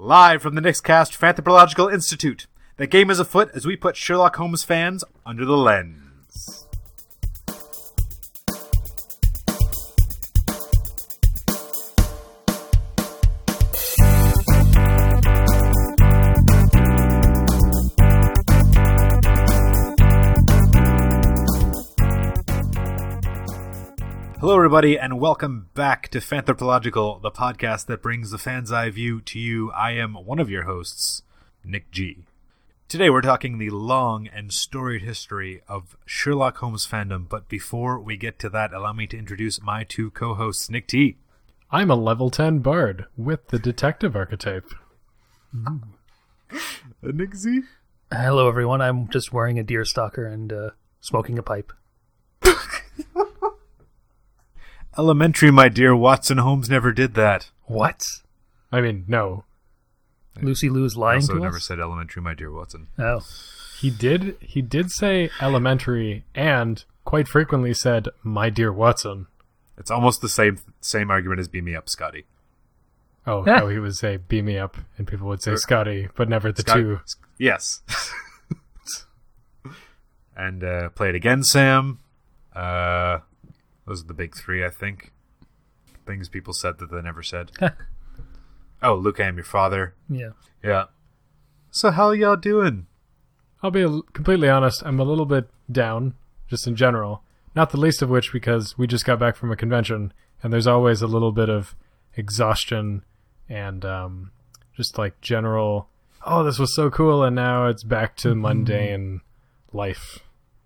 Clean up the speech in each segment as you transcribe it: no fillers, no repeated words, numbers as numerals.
Live from the Nextcast Fanthropological Institute. The game is afoot as we put Sherlock Holmes fans under the lens. Hello, everybody, and welcome back to Fanthropological, the podcast that brings the fan's eye view to you. I am one of your hosts, Nick G. Today we're talking the long and storied history of Sherlock Holmes fandom, but before we get to that, allow me to introduce my two co-hosts, Nick T. I'm a level 10 bard with the detective archetype. Nick Z. Hello, everyone. I'm just wearing a deer stalker and smoking a pipe. Elementary, my dear. Watson Holmes never did that. What? I mean, no. Lucy Liu is lying to us? I also never said elementary, my dear Watson. Oh. He did say elementary and quite frequently said, my dear Watson. It's almost the same argument as Beam me up Scotty. Oh, yeah. No, he would say Beam me up and people would say Scotty, but never the Scotty. Two. Yes. And Play It Again Sam. Those are the big three, I think. Things people said that they never said. Oh, Luke, I Am Your Father. Yeah. Yeah. So how y'all doing? I'll be completely honest. I'm a little bit down, just in general. Not the least of which because we just got back from a convention, and there's always a little bit of exhaustion and just like general, oh, this was so cool, and now it's back to mundane life.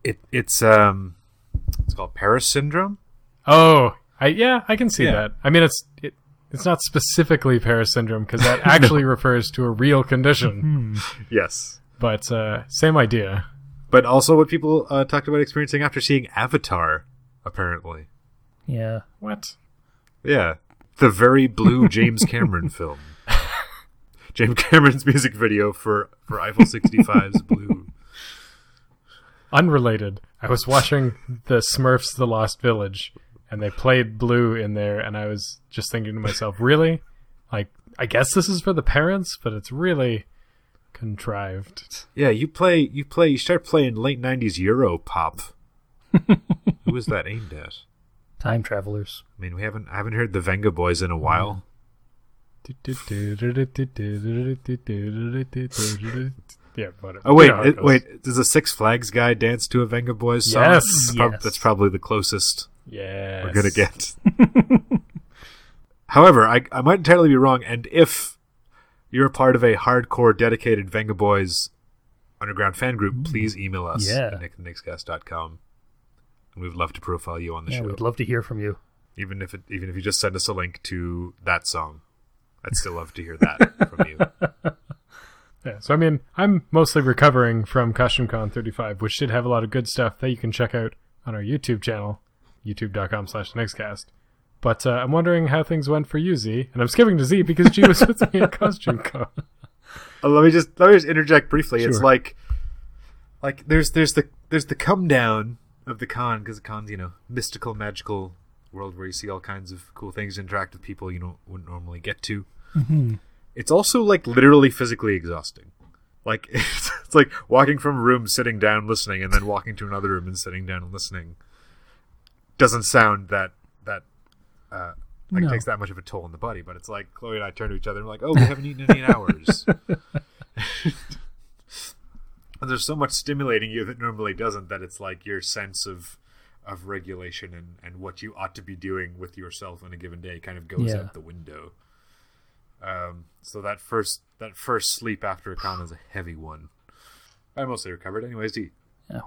It's called Paris Syndrome. Oh, I can see that. I mean, it's not specifically Paris Syndrome because that actually refers to a real condition. Yes. But same idea. But also what people talked about experiencing after seeing Avatar, apparently. Yeah. What? Yeah. The very blue James Cameron film. James Cameron's music video for Eiffel 65's Blue. Unrelated. I was watching The Smurfs The Lost Village. And they played Blue in there, and I was just thinking to myself, really? Like, I guess this is for the parents, but it's really contrived. Yeah, you start playing late 90s Euro pop. Who is that aimed at? Time travelers. I mean, I haven't heard the Vengaboys in a while. Yeah, whatever. Oh, wait, you know wait. Does a Six Flags guy dance to a Vengaboys song? Yes. That's probably the closest. Yes. We're going to get. However, I might entirely be wrong, and if you're a part of a hardcore, dedicated Vengaboys underground fan group, please email us at nickscast.com. And we'd love to profile you on the show. We'd love to hear from you. Even if you just send us a link to that song, I'd still love to hear that from you. Yeah, so I mean, I'm mostly recovering from CostumeCon 35, which did have a lot of good stuff that you can check out on our YouTube channel. youtube.com/nextcast. But I'm wondering how things went for you, Z. And I'm skipping to Z because G was with me at CostumeCon. Let me just interject briefly. Sure. It's like there's the come down of the con, because the con's, mystical, magical world where you see all kinds of cool things, interact with people wouldn't normally get to. Mm-hmm. It's also like literally physically exhausting. Like it's like walking from a room, sitting down, listening, and then walking to another room and sitting down and listening. Doesn't sound that takes that much of a toll on the body, but it's like Chloe and I turn to each other and we're like, oh, we haven't eaten any in hours. And there's so much stimulating you that normally doesn't, that it's like your sense of regulation and what you ought to be doing with yourself on a given day kind of goes out the window. So that first sleep after a con is a heavy one. I mostly recovered anyways.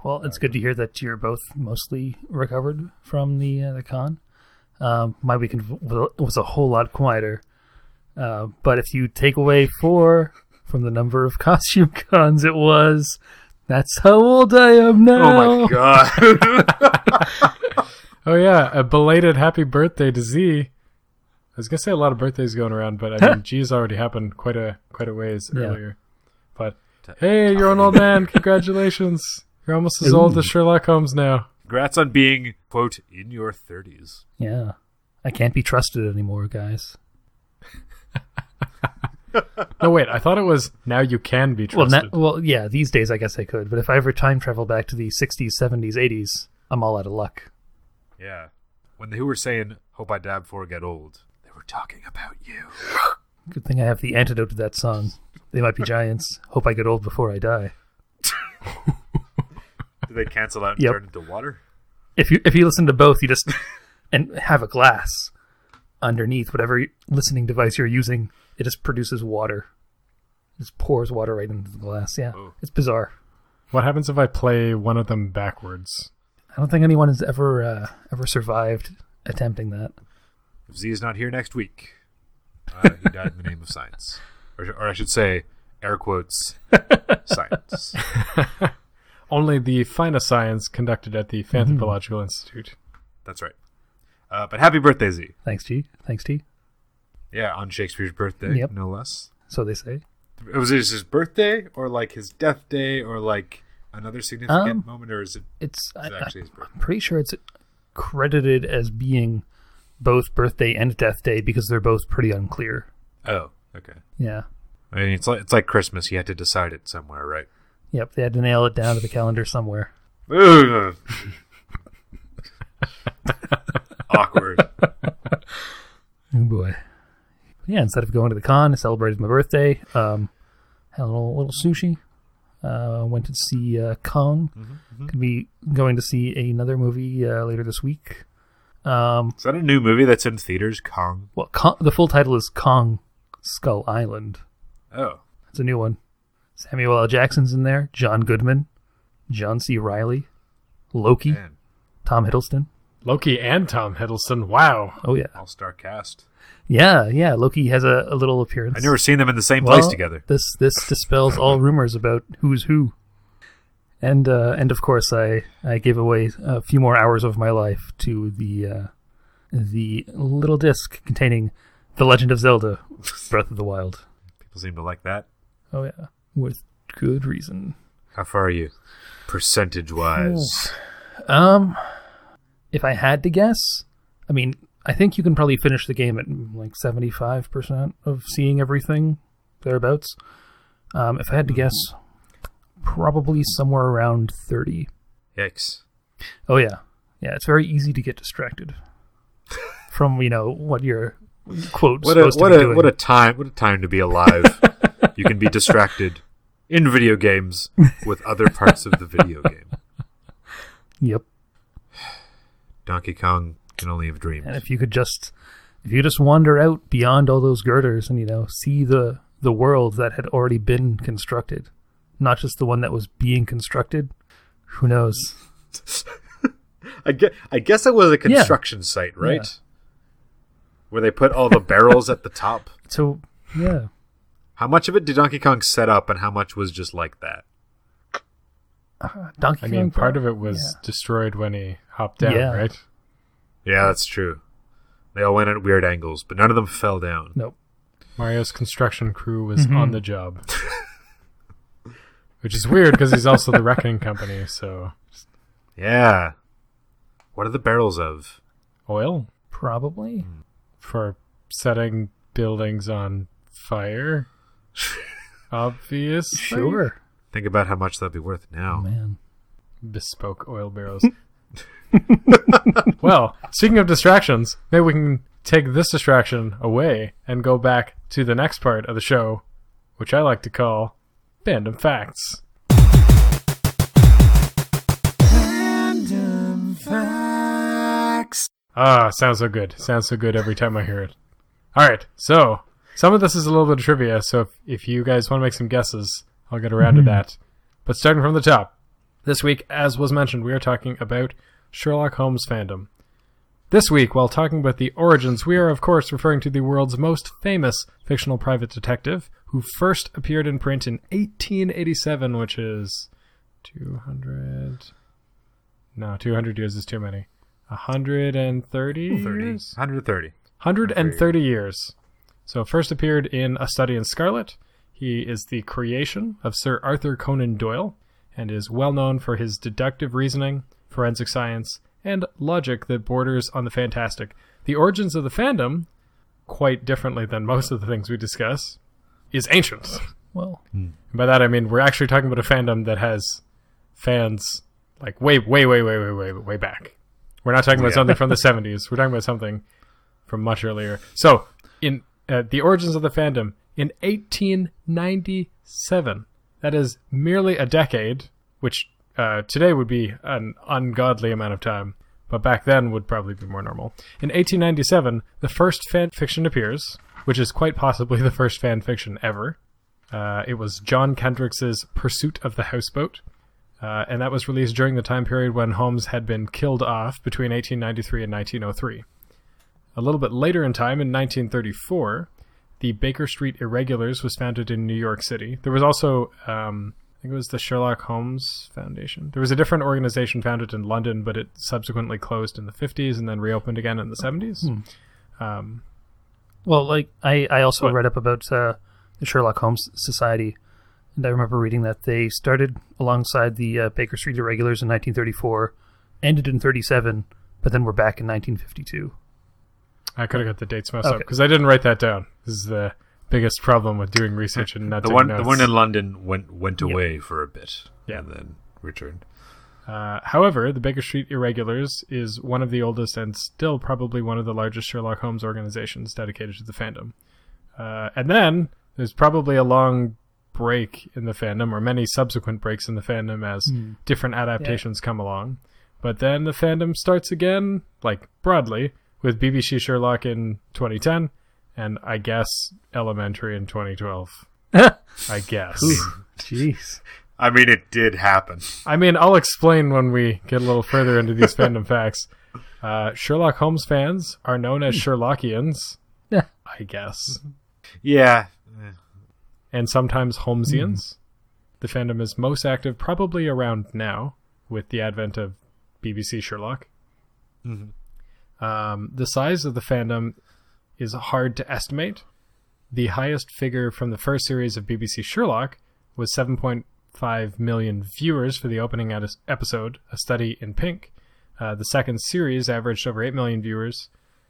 Well, it's good to hear that you're both mostly recovered from the con. My weekend was a whole lot quieter. But if you take away 4 from the number of costume cons it was, that's how old I am now. Oh, my God. Oh, yeah. A belated happy birthday to Z. I was going to say a lot of birthdays going around, but I mean, G's already happened quite a ways earlier. But, hey, you're an old man. Congratulations. You're almost as old as Sherlock Holmes now. Congrats on being, quote, in your 30s. Yeah. I can't be trusted anymore, guys. No, wait, I thought it was now you can be trusted. Well, yeah, these days I guess I could, but if I ever time travel back to the 60s, 70s, 80s, I'm all out of luck. Yeah. When the Who were saying, hope I dab before I get old, they were talking about you. Good thing I have the antidote to that song. They might be giants. Hope I get old before I die. Do they cancel out and turn into water? If you listen to both, you just and have a glass underneath whatever listening device you're using, it just produces water. It just pours water right into the glass. Yeah. Oh. It's bizarre. What happens if I play one of them backwards? I don't think anyone has ever survived attempting that. If Z is not here next week, he died in the name of science. Or I should say, air quotes, science. Only the finest science conducted at the Fanthropological Institute. That's right. But happy birthday, Z. Thanks, G. Thanks, T. Yeah, on Shakespeare's birthday, no less. So they say. Was it his birthday, or like his death day, or like another significant moment, or is it? It's actually his birthday. I'm pretty sure it's credited as being both birthday and death day because they're both pretty unclear. Oh, okay. Yeah. I mean, it's like Christmas. You had to decide it somewhere, right? Yep, they had to nail it down to the calendar somewhere. Awkward. Oh boy. Yeah, instead of going to the con, I celebrated my birthday. Had a little sushi. Went to see Kong. Could be going to see another movie later this week. Is that a new movie that's in theaters? Kong. Well, the full title is Kong Skull Island. Oh, it's a new one. Samuel L. Jackson's in there. John Goodman, John C. Reilly, Loki, Tom Hiddleston. Loki and Tom Hiddleston. Wow. Oh yeah. All-star cast. Yeah. Loki has a little appearance. I've never seen them in the same place together. This dispels all rumors about who's who. And of course, I gave away a few more hours of my life to the little disc containing The Legend of Zelda: Breath of the Wild. People seem to like that. Oh yeah, with good reason. How far are you, percentage-wise? If I had to guess, I mean, I think you can probably finish the game at like 75% of seeing everything, thereabouts. If I had to guess, probably somewhere around 30. Yikes. Oh, yeah. Yeah, it's very easy to get distracted from, what you're, quote, supposed to be doing. What a time to be alive. You can be distracted in video games with other parts of the video game. Yep. Donkey Kong can only have dreams. And if you just wander out beyond all those girders and see the world that had already been constructed, not just the one that was being constructed, who knows? I guess it was a construction site, right? Yeah. Where they put all the barrels at the top. So yeah. How much of it did Donkey Kong set up, and how much was just like that? Part of it was destroyed when he hopped down, right? Yeah, that's true. They all went at weird angles, but none of them fell down. Nope. Mario's construction crew was on the job. Which is weird, because he's also the wrecking company, so... Yeah. What are the barrels of? Oil? Probably. For setting buildings on fire? Obviously. Sure. Think about how much that'd be worth now. Oh, man. Bespoke oil barrels. Well, speaking of distractions, maybe we can take this distraction away and go back to the next part of the show, which I like to call Random Facts. Random Facts. Ah, sounds so good. Sounds so good every time I hear it. All right, so some of this is a little bit of trivia, so if you guys want to make some guesses, I'll get around to that. But starting from the top, this week, as was mentioned, we are talking about Sherlock Holmes fandom. This week, while talking about the origins, we are, of course, referring to the world's most famous fictional private detective, who first appeared in print in 1887, which is 200... No, 200 years is too many. 130 years. So first appeared in A Study in Scarlet. He is the creation of Sir Arthur Conan Doyle and is well known for his deductive reasoning, forensic science, and logic that borders on the fantastic. The origins of the fandom, quite differently than most of the things we discuss, is ancient. Well, by that I mean we're actually talking about a fandom that has fans like way back. We're not talking about something from the 70s. We're talking about something from much earlier. So, in the origins of the fandom in 1897. That is merely a decade, which today would be an ungodly amount of time, but back then would probably be more normal. In 1897, the first fan fiction appears, which is quite possibly the first fan fiction ever. It was John Kendrick's Pursuit of the Houseboat, and that was released during the time period when Holmes had been killed off between 1893 and 1903. A little bit later in time, in 1934, the Baker Street Irregulars was founded in New York City. There was also, I think it was the Sherlock Holmes Foundation. There was a different organization founded in London, but it subsequently closed in the 50s and then reopened again in the 70s. I also read up about the Sherlock Holmes Society, and I remember reading that they started alongside the Baker Street Irregulars in 1934, ended in 37, but then we're back in 1952. I could have got the dates messed up because I didn't write that down. This is the biggest problem with doing research and not doing notes. The one in London went away for a bit and then returned. However, the Baker Street Irregulars is one of the oldest and still probably one of the largest Sherlock Holmes organizations dedicated to the fandom. And then there's probably a long break in the fandom, or many subsequent breaks in the fandom as different adaptations come along. But then the fandom starts again, like broadly, with BBC Sherlock in 2010, and I guess Elementary in 2012. I guess. Jeez. I mean, it did happen. I mean, I'll explain when we get a little further into these fandom facts. Sherlock Holmes fans are known as Sherlockians, I guess. Yeah. And sometimes Holmesians. The fandom is most active probably around now, with the advent of BBC Sherlock. The size of the fandom is hard to estimate. The highest figure from the first series of BBC Sherlock was 7.5 million viewers for the opening episode, A Study in Pink. The second series averaged over 8 million viewers.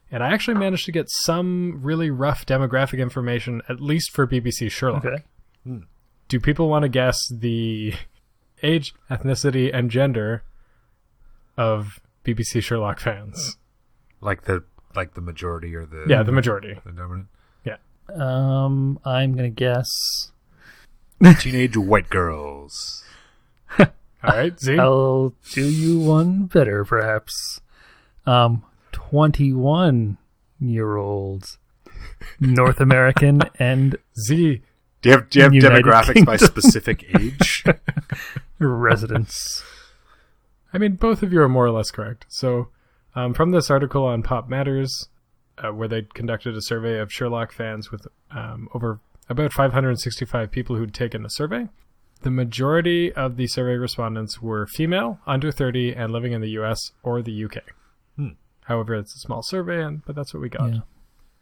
And I actually managed to get some really rough demographic information, at least for BBC Sherlock. Okay. Do people want to guess the age, ethnicity, and gender of BBC Sherlock fans? Like the majority or the... Yeah, the majority. The dominant? Yeah. I'm going to guess... Teenage white girls. All right, Z. I'll do you one better, perhaps. 21-year-olds. North American and... Z. Do you have demographics Kingdom. By specific age? Residents. I mean, both of you are more or less correct, so... from this article on Pop Matters, where they conducted a survey of Sherlock fans with over about 565 people who'd taken the survey, the majority of the survey respondents were female, under 30, and living in the U.S. or the U.K. However, it's a small survey, but that's what we got. Yeah.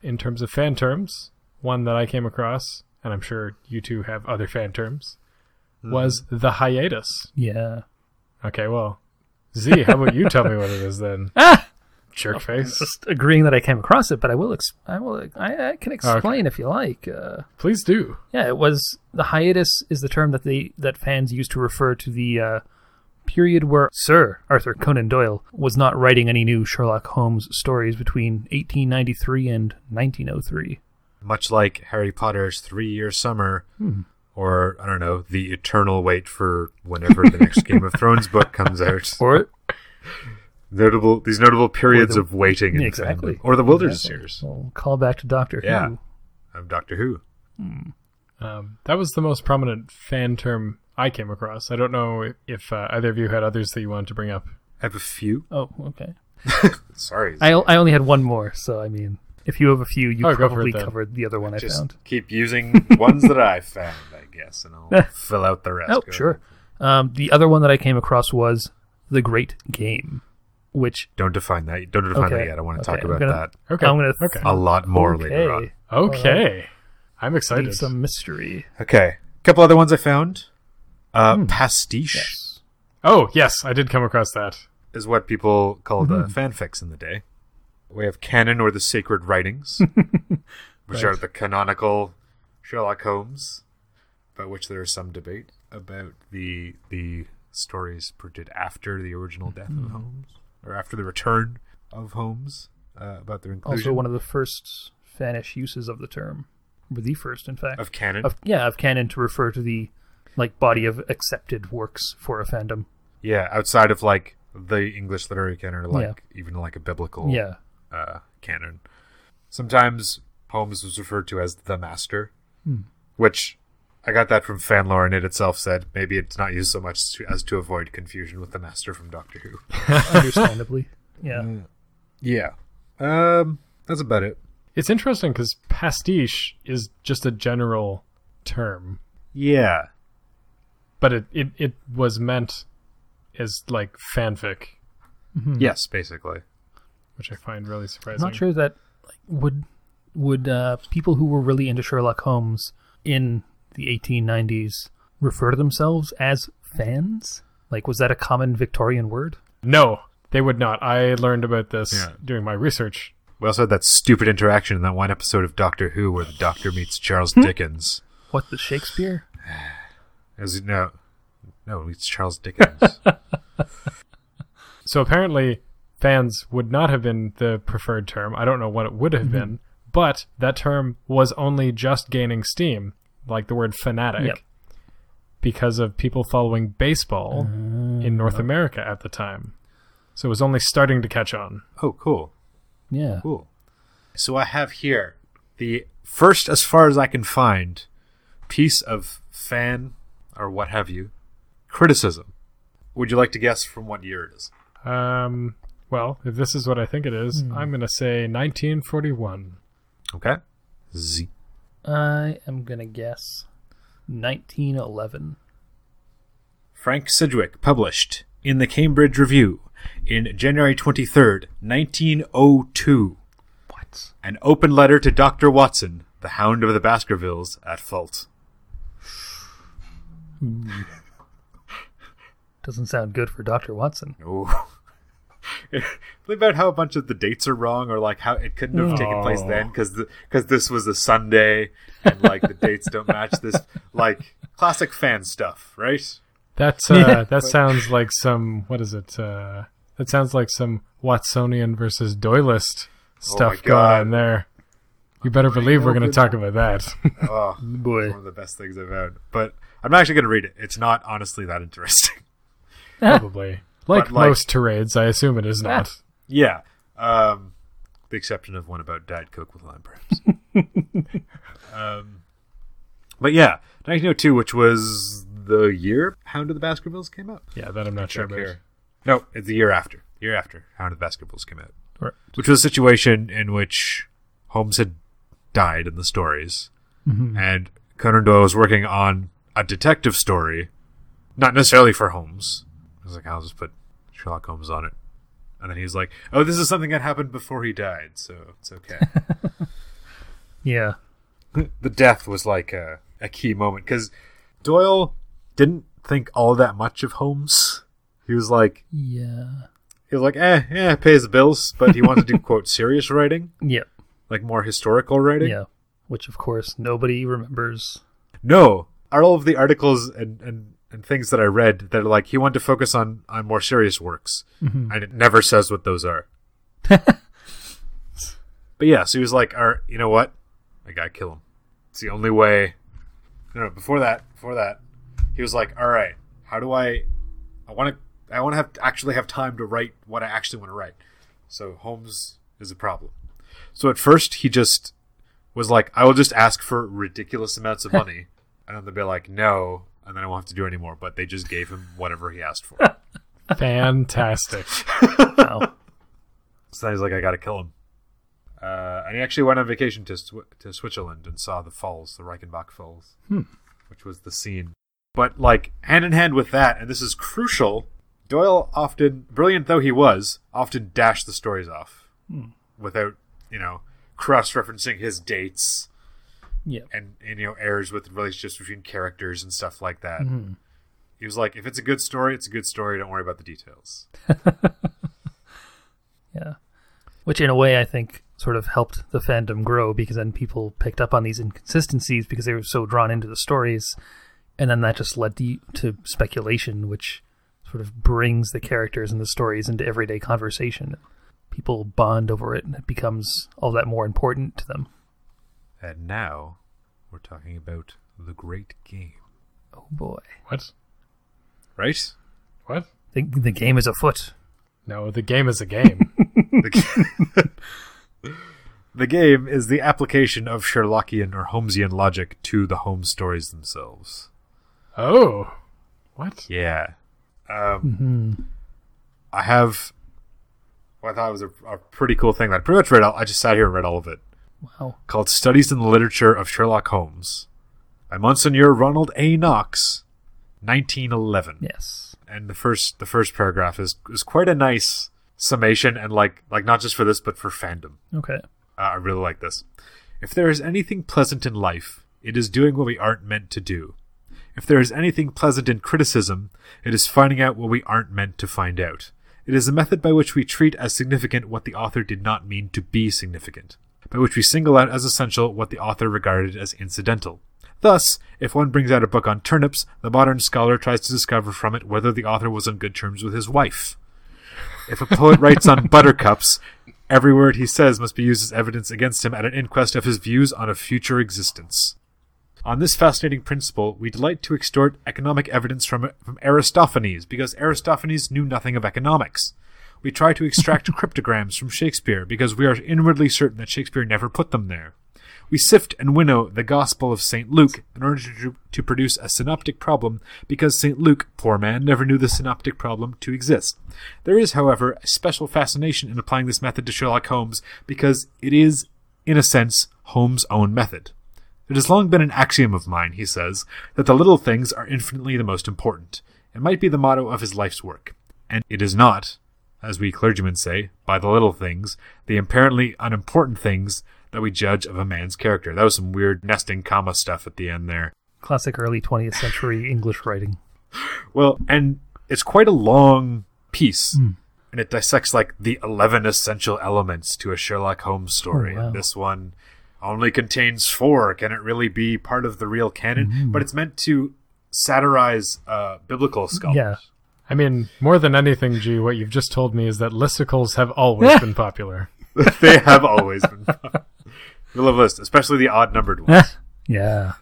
In terms of fan terms, one that I came across, and I'm sure you two have other fan terms, was the hiatus. Yeah. Okay, well... Z, how about you tell me what it is then? Jerkface. Just agreeing that I came across it, but I can explain if you like. Please do. Yeah, it was the hiatus is the term that fans used to refer to the period where Sir Arthur Conan Doyle was not writing any new Sherlock Holmes stories between 1893 and 1903. Much like Harry Potter's 3-year summer. Or, I don't know, the eternal wait for whenever the next Game of Thrones book comes out. Or these notable periods of waiting. Exactly. Or the Wilderness series. We'll call back to Doctor Who. Yeah, of Doctor Who. That was the most prominent fan term I came across. I don't know if either of you had others that you wanted to bring up. I have a few. Oh, okay. Sorry. I only had one more, so I mean... If you have a few, you probably covered the other one I found. Just keep using ones that I found, I guess, and I'll fill out the rest. Oh, sure. The other one that I came across was The Great Game, which... Don't define that. Don't define that yet. I want to talk about that. Okay. I'm going to... A lot more later on. Okay. I'm excited. Some mystery. Okay. A couple other ones I found. Pastiche. Yes. Oh, yes. I did come across that. Is what people called fanfics in the day. We have canon or the sacred writings, which are the canonical Sherlock Holmes, about which there is some debate about the stories printed after the original death of Holmes, or after the return of Holmes, about their inclusion. Also one of the first fanish uses of the term, or the first, in fact. Of canon? Of canon, to refer to the body of accepted works for a fandom. Yeah, outside of the English literary canon, or even a biblical canon. Sometimes Holmes was referred to as the master, which I got that from fan lore, and it itself said maybe it's not used so much as to avoid confusion with the master from Doctor Who. Understandably. Yeah. That's about it. It's interesting because pastiche is just a general term. Yeah. But it was meant as fanfic. Mm-hmm. Yes, basically. Which I find really surprising. I'm not sure that would people who were really into Sherlock Holmes in the 1890s refer to themselves as fans? Was that a common Victorian word? No, they would not. I learned about this doing my research. We also had that stupid interaction in that one episode of Doctor Who where the Doctor meets Charles Dickens. What, the Shakespeare? No, it's Charles Dickens. So apparently fans would not have been the preferred term. I don't know what it would have been, but that term was only just gaining steam, like the word fanatic, because of people following baseball in North America at the time. So it was only starting to catch on. Oh, cool. Yeah. Cool. So I have here the first, as far as I can find, piece of fan or what have you criticism. Would you like to guess from what year it is? Well, if this is what I think it is, I'm going to say 1941. Okay. Z. I am going to guess 1911. Frank Sidgwick published in the Cambridge Review in January 23rd, 1902. What? An open letter to Dr. Watson, the Hound of the Baskervilles, at fault. Doesn't sound good for Dr. Watson. Oh. Think about how a bunch of the dates are wrong, or how it couldn't have taken place then because this was a Sunday, and the dates don't match this. Classic fan stuff, right? That's sounds like some that sounds like some Watsonian versus Doylist stuff going on there. You better believe we're going to talk about that. Oh boy, it's one of the best things I've had. But I'm not actually going to read it. It's not honestly that interesting. Probably. Like most tirades, I assume it is not. Yeah. The exception of one about Diet Coke with lime, perhaps. But yeah, 1902, which was the year Hound of the Baskervilles came out. Yeah, that I'm not sure about. Here. No, it's the year after. Year after Hound of the Baskervilles came out. Right. Which was a situation in which Holmes had died in the stories. Mm-hmm. And Conan Doyle was working on a detective story, not necessarily for Holmes. I was I'll just put Sherlock Holmes on it. And then he was oh, this is something that happened before he died, so it's okay. Yeah. The death was a key moment, because Doyle didn't think all that much of Holmes. He was eh, pays the bills, but he wanted to do, quote, serious writing. Yeah. More historical writing. Yeah. Which, of course, nobody remembers. No. All of the articles and things that I read that are he wanted to focus on more serious works, and it never says what those are. But yeah, so he was you know what? I gotta kill him. It's the only way. No, before that, he was all right, how do I want to have time to write what I actually want to write. So Holmes is a problem. So at first he just was I will just ask for ridiculous amounts of money, and then they'll be no. And then I won't have to do any more, but they just gave him whatever he asked for. Fantastic. Wow. So he's I gotta kill him. And he actually went on vacation to Switzerland and saw the falls, the Reichenbach Falls, which was the scene. But hand in hand with that, and this is crucial, Doyle often, brilliant though he was, often dashed the stories off without, cross-referencing his dates. Yeah, and errors with relationships between characters and stuff like that. Mm-hmm. He was if it's a good story, it's a good story. Don't worry about the details. Yeah, which in a way I think sort of helped the fandom grow, because then people picked up on these inconsistencies because they were so drawn into the stories, and then that just led to speculation, which sort of brings the characters and the stories into everyday conversation. People bond over it, and it becomes all that more important to them. And now we're talking about The Great Game. Oh boy. What? Right? What? The game is afoot. No, the game is a game. The game is the application of Sherlockian or Holmesian logic to the Holmes stories themselves. Oh. What? Yeah. I have what I thought was a pretty cool thing that I pretty much read. I just sat here and read all of it. Wow. Called Studies in the Literature of Sherlock Holmes by Monsignor Ronald A. Knox, 1911. Yes. And the first paragraph is quite a nice summation, and like not just for this but for fandom. Okay. I really like this. If there is anything pleasant in life, it is doing what we aren't meant to do. If there is anything pleasant in criticism, it is finding out what we aren't meant to find out. It is a method by which we treat as significant what the author did not mean to be significant, by which we single out as essential what the author regarded as incidental. Thus, if one brings out a book on turnips, the modern scholar tries to discover from it whether the author was on good terms with his wife. If a poet writes on buttercups, every word he says must be used as evidence against him at an inquest of his views on a future existence. On this fascinating principle, we delight to extort economic evidence from Aristophanes, because Aristophanes knew nothing of economics. We try to extract cryptograms from Shakespeare, because we are inwardly certain that Shakespeare never put them there. We sift and winnow the Gospel of St. Luke in order to produce a synoptic problem, because St. Luke, poor man, never knew the synoptic problem to exist. There is, however, a special fascination in applying this method to Sherlock Holmes, because it is, in a sense, Holmes' own method. It has long been an axiom of mine, he says, that the little things are infinitely the most important. It might be the motto of his life's work. And it is not, as we clergymen say, by the little things, the apparently unimportant things, that we judge of a man's character. That was some weird nesting comma stuff at the end there. Classic early 20th century English writing. Well, and it's quite a long piece, and it dissects like the 11 essential elements to a Sherlock Holmes story. Oh, wow. And this one only contains 4. Can it really be part of the real canon? But it's meant to satirize biblical scholars. Yeah. I mean, more than anything, G, what you've just told me is that listicles have always been popular. They have always been popular. We love lists, especially the odd-numbered ones. Yeah.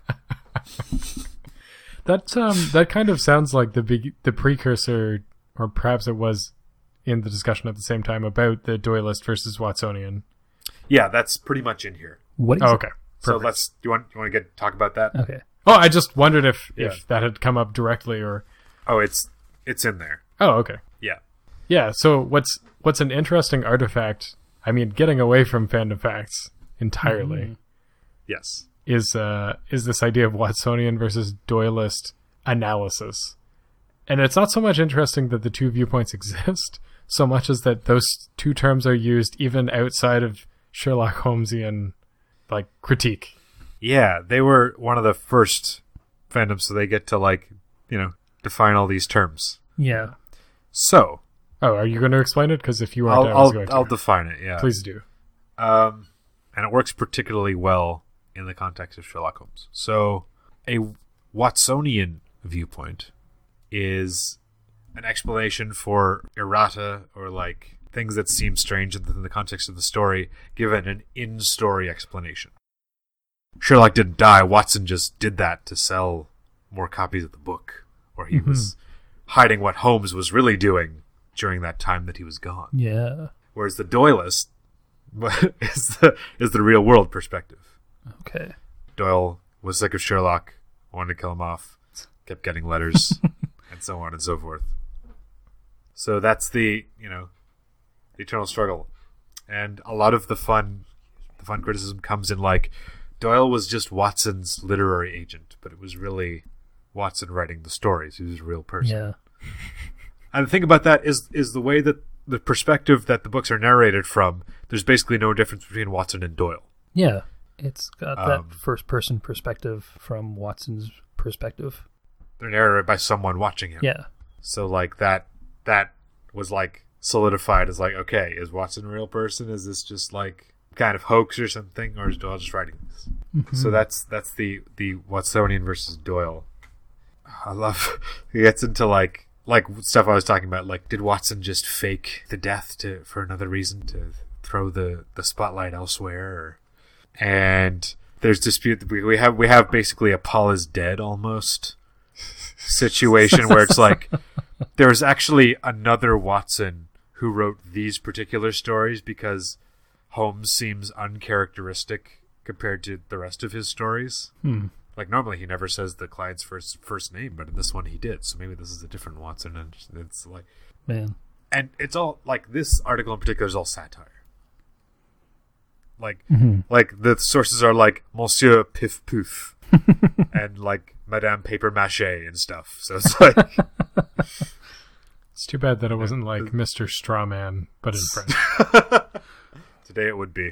That kind of sounds like the precursor, or perhaps it was in the discussion at the same time about the Doylist versus Watsonian. Yeah, that's pretty much in here. What? Oh, okay. Perfect. So do you want to talk about that? Okay. Oh, I just wondered if that had come up directly or. Oh, it's in there. Oh, okay. Yeah. Yeah. So what's an interesting artifact? I mean, getting away from fandom facts entirely, yes, is this idea of Watsonian versus Doylist analysis. And it's not so much interesting that the two viewpoints exist, so much as that those two terms are used even outside of Sherlock Holmesian, like, critique. Yeah, they were one of the first fandoms, so they get to, like, you know, define all these terms. Yeah. So... Oh, are you going to explain it? Because if you aren't, I was going to. I'll define it, yeah. Please do. And it works particularly well in the context of Sherlock Holmes. So a Watsonian viewpoint is an explanation for errata, or like things that seem strange in the context of the story, given an in-story explanation. Sherlock didn't die. Watson just did that to sell more copies of the book, or he was hiding what Holmes was really doing during that time that he was gone. Yeah. Whereas the Doylist is the real world perspective. Okay. Doyle was sick of Sherlock, wanted to kill him off, kept getting letters, and so on and so forth. So that's the eternal struggle. And a lot of the fun criticism comes in, like, Doyle was just Watson's literary agent, but it was really Watson writing the stories. He was a real person. Yeah. And the thing about that is the way that the perspective that the books are narrated from, there's basically no difference between Watson and Doyle. Yeah, it's got that first-person perspective from Watson's perspective. They're narrated by someone watching him. Yeah. So, like, that was, like, solidified as, like, okay, is Watson a real person? Is this just, like, kind of hoax or something, or is Doyle just writing this? Mm-hmm. So that's the Watsonian versus Doyle. I love it gets into like stuff I was talking about, like did Watson just fake the death for another reason, to throw the spotlight elsewhere? And there's dispute. We have basically a Paul is dead almost situation where it's like there's actually another Watson who wrote these particular stories because Holmes seems uncharacteristic compared to the rest of his stories. Hmm. Like normally he never says the client's first name, but in this one he did. So maybe this is a different Watson, and it's like, man, and it's all like this article in particular is all satire. Like, mm-hmm. like the sources are like Monsieur Piff Poof and like Madame Paper Mache and stuff. So it's like, it's too bad that it wasn't like Mr. Strawman, but in French. Today it would be.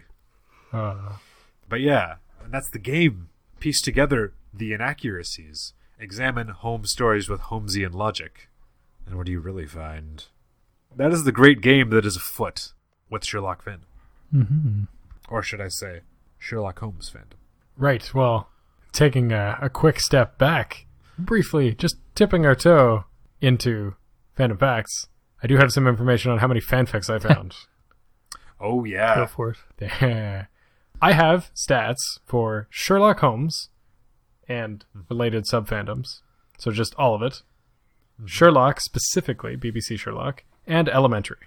But yeah, and that's the game. Piece together the inaccuracies. Examine Holmes stories with Holmesian logic. And what do you really find? That is the great game that is afoot with Sherlock Finn. Mm-hmm. Or should I say, Sherlock Holmes fandom. Right, well, taking a quick step back, briefly, just tipping our toe into fandom facts, I do have some information on how many fanfics I found. Oh, yeah. Go for it. I have stats for Sherlock Holmes and related sub-fandoms, so just all of it. Mm-hmm. Sherlock, specifically, BBC Sherlock, and Elementary.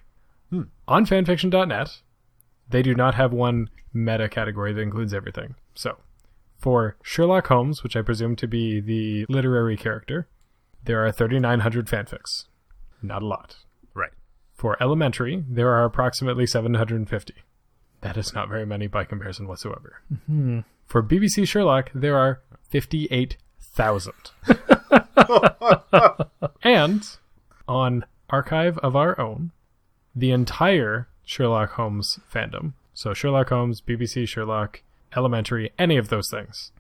On fanfiction.net, they do not have one meta category that includes everything. So, for Sherlock Holmes, which I presume to be the literary character, there are 3,900 fanfics. Not a lot. Right. For Elementary, there are approximately 750. That is not very many by comparison whatsoever. Mm-hmm. For BBC Sherlock, there are 58,000. And on Archive of Our Own, the entire Sherlock Holmes fandom, so Sherlock Holmes, BBC Sherlock, Elementary, any of those things,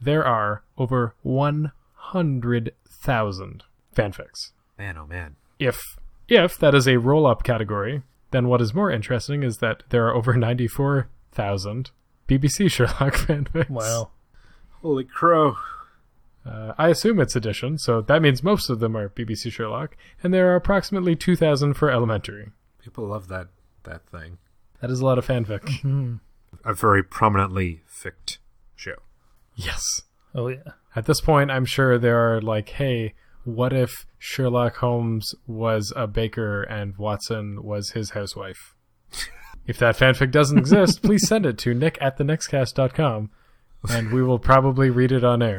there are over 100,000 fanfics. Man, oh man. If that is a roll-up category, then what is more interesting is that there are over 94,000 BBC Sherlock fanfics. Wow. Holy crow. I assume it's edition, so that means most of them are BBC Sherlock, and there are approximately 2,000 for Elementary. People love that thing. That is a lot of fanfic. Mm-hmm. A very prominently fict show. Yes. Oh, yeah. At this point, I'm sure there are like, hey, what if Sherlock Holmes was a baker and Watson was his housewife? If that fanfic doesn't exist, please send it to nick@thenextcast.com, and we will probably read it on air.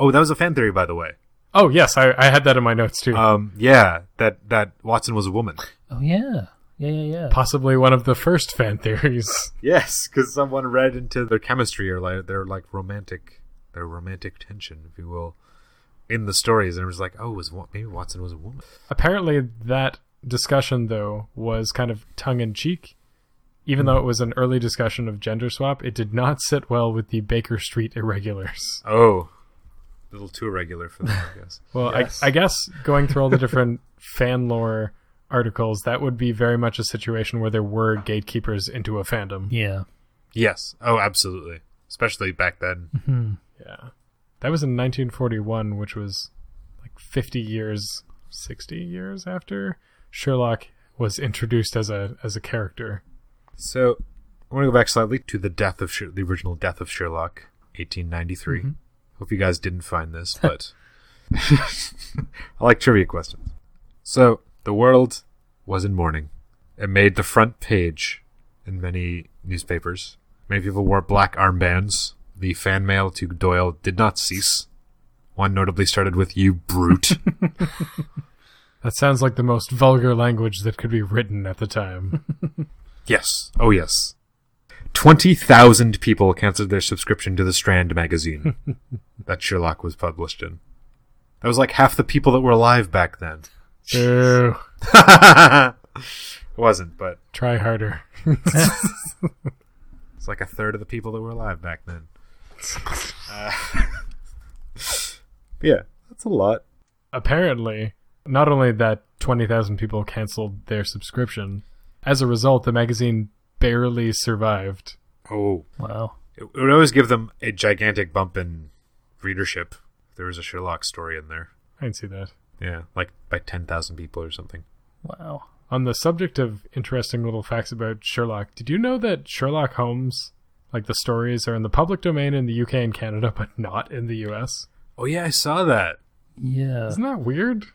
Oh, that was a fan theory, by the way. Oh, yes. I had that in my notes, too. Yeah, that Watson was a woman. Oh, yeah. Yeah. Possibly one of the first fan theories. Yes, because someone read into their chemistry or like their like romantic tension, if you will, in the stories, and it was like, oh, maybe Watson was a woman. Apparently that discussion, though, was kind of tongue-in-cheek. Even though it was an early discussion of gender swap, it did not sit well with the Baker Street Irregulars. Oh, a little too irregular for them, I guess. Well, yes. I guess going through all the different fan lore articles, that would be very much a situation where there were gatekeepers into a fandom. Yeah. Yes. Oh, absolutely. Especially back then. Mm-hmm. Yeah. That was in 1941, which was like 60 years after Sherlock was introduced as a character. So I want to go back slightly to the death of the original death of Sherlock, 1893. Mm-hmm. Hope you guys didn't find this, but I like trivia questions. So the world was in mourning. It made the front page in many newspapers. Many people wore black armbands. The fan mail to Doyle did not cease. One notably started with, "You brute." That sounds like the most vulgar language that could be written at the time. Yes. Oh, yes. 20,000 people canceled their subscription to the Strand magazine that Sherlock was published in. That was like half the people that were alive back then. True. It wasn't, but... Try harder. It's like a third of the people that were alive back then. Yeah, that's a lot. Apparently, not only that 20,000 people canceled their subscription, as a result, the magazine barely survived Oh. Wow. It would always give them a gigantic bump in readership if there was a Sherlock story in there. I didn't see that. Yeah, like by 10,000 people or something. Wow. On the subject of interesting little facts about Sherlock, did you know that Sherlock Holmes, like the stories, are in the public domain in the UK and Canada, but not in the US? Oh yeah, I saw that. Yeah. Isn't that weird?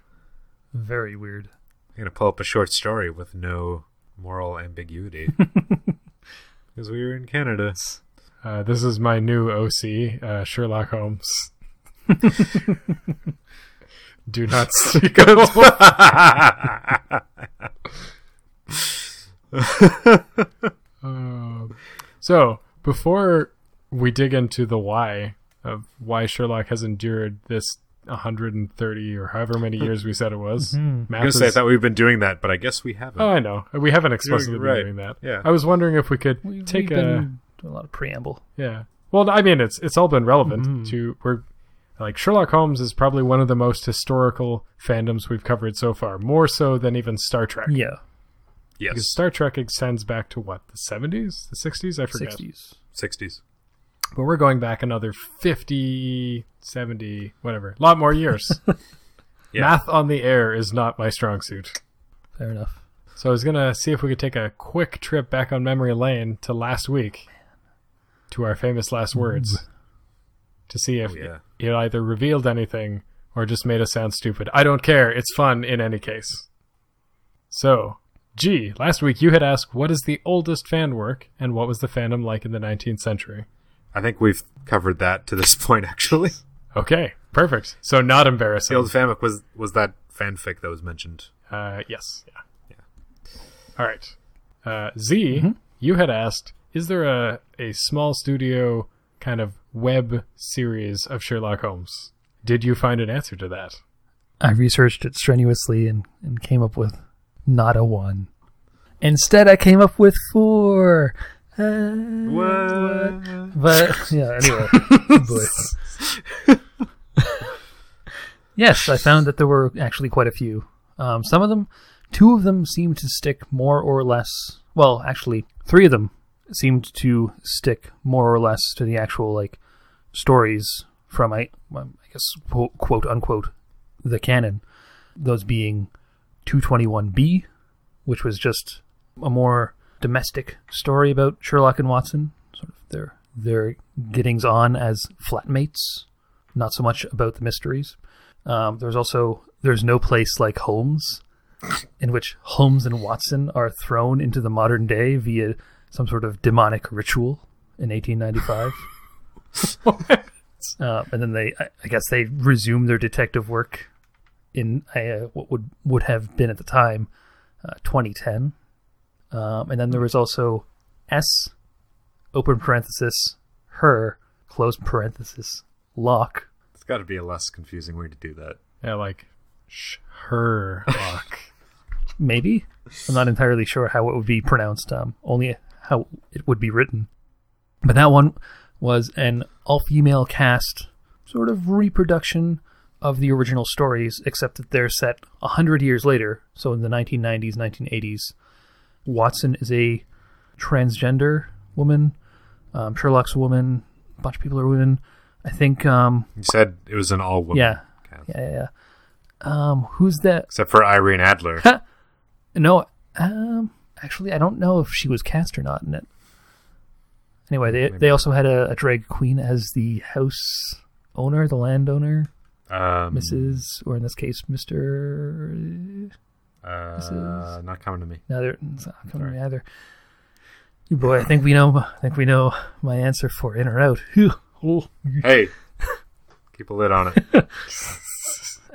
Very weird. You're going to pull up a short story with no moral ambiguity. Because we were in Canada. This is my new OC, Sherlock Holmes. Do not seek out. So, before we dig into the why of why Sherlock has endured this 130 or however many years we said it was. Mm-hmm. I was going to say, I thought we've been doing that, but I guess we haven't. Oh, I know. We haven't explicitly been doing that. Yeah. I was wondering if we could take a lot of preamble. Yeah. Well, I mean, it's all been relevant to... Like, Sherlock Holmes is probably one of the most historical fandoms we've covered so far, more so than even Star Trek. Yeah. Yes. Because Star Trek extends back to, what, the 70s? The 60s? I forget. 60s. But we're going back another 50, 70, whatever. A lot more years. Yeah. Math on the air is not my strong suit. Fair enough. So I was going to see if we could take a quick trip back on memory lane to last week, to our famous last words, to see if it either revealed anything or just made us sound stupid. I don't care. It's fun in any case. So, G, last week you had asked, what is the oldest fan work and what was the fandom like in the 19th century? I think we've covered that to this point, actually. Okay, perfect. So not embarrassing. The old fanfic was that fanfic that was mentioned. Yes. Yeah. All right. Z, you had asked, is there a small studio kind of web series of Sherlock Holmes? Did you find an answer to that? I researched it strenuously and came up with not a one. Instead, I came up with 4. What? But yeah, anyway. Yes, I found that there were actually quite a few. Some of them, 2 of them seemed to stick more or less. Well, actually, 3 of them seemed to stick more or less to the actual like stories from I guess quote unquote the canon. Those being 221B, which was just a more domestic story about Sherlock and Watson, sort of their gettings on as flatmates, not so much about the mysteries. There's also There's No Place Like Holmes, in which Holmes and Watson are thrown into the modern day via some sort of demonic ritual in 1895. And then I guess they resume their detective work in what would have been at the time 2010. And then there was also S, open parenthesis, her, close parenthesis, Locke. It's got to be a less confusing way to do that. Yeah, like, her, Locke. Maybe. I'm not entirely sure how it would be pronounced, only how it would be written. But that one was an all-female cast sort of reproduction of the original stories, except that they're set 100 years later, so in the 1990s, 1980s. Watson is a transgender woman. Sherlock's a woman. A bunch of people are women. I think... you said it was an all-woman. Yeah. Okay. Yeah. Who's that? Except for Irene Adler. No. Actually, I don't know if she was cast or not in it. Anyway, they also had a drag queen as the house owner, the landowner. Mrs. Or in this case, Mr... not coming to me. Neither. It's not coming to me either. Boy, I think we know my answer for in or out. Hey, keep a lid on it.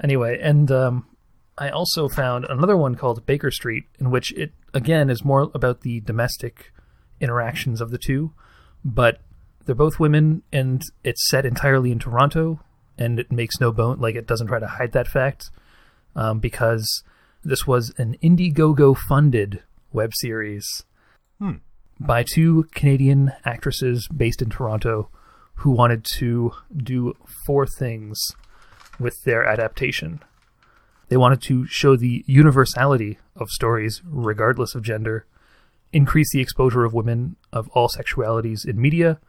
Anyway, and I also found another one called Baker Street, in which it again is more about the domestic interactions of the two, but they're both women, and it's set entirely in Toronto, and it makes no bone, like it doesn't try to hide that fact, because this was an Indiegogo-funded web series by 2 Canadian actresses based in Toronto who wanted to do 4 things with their adaptation. They wanted to show the universality of stories regardless of gender, increase the exposure of women of all sexualities in media,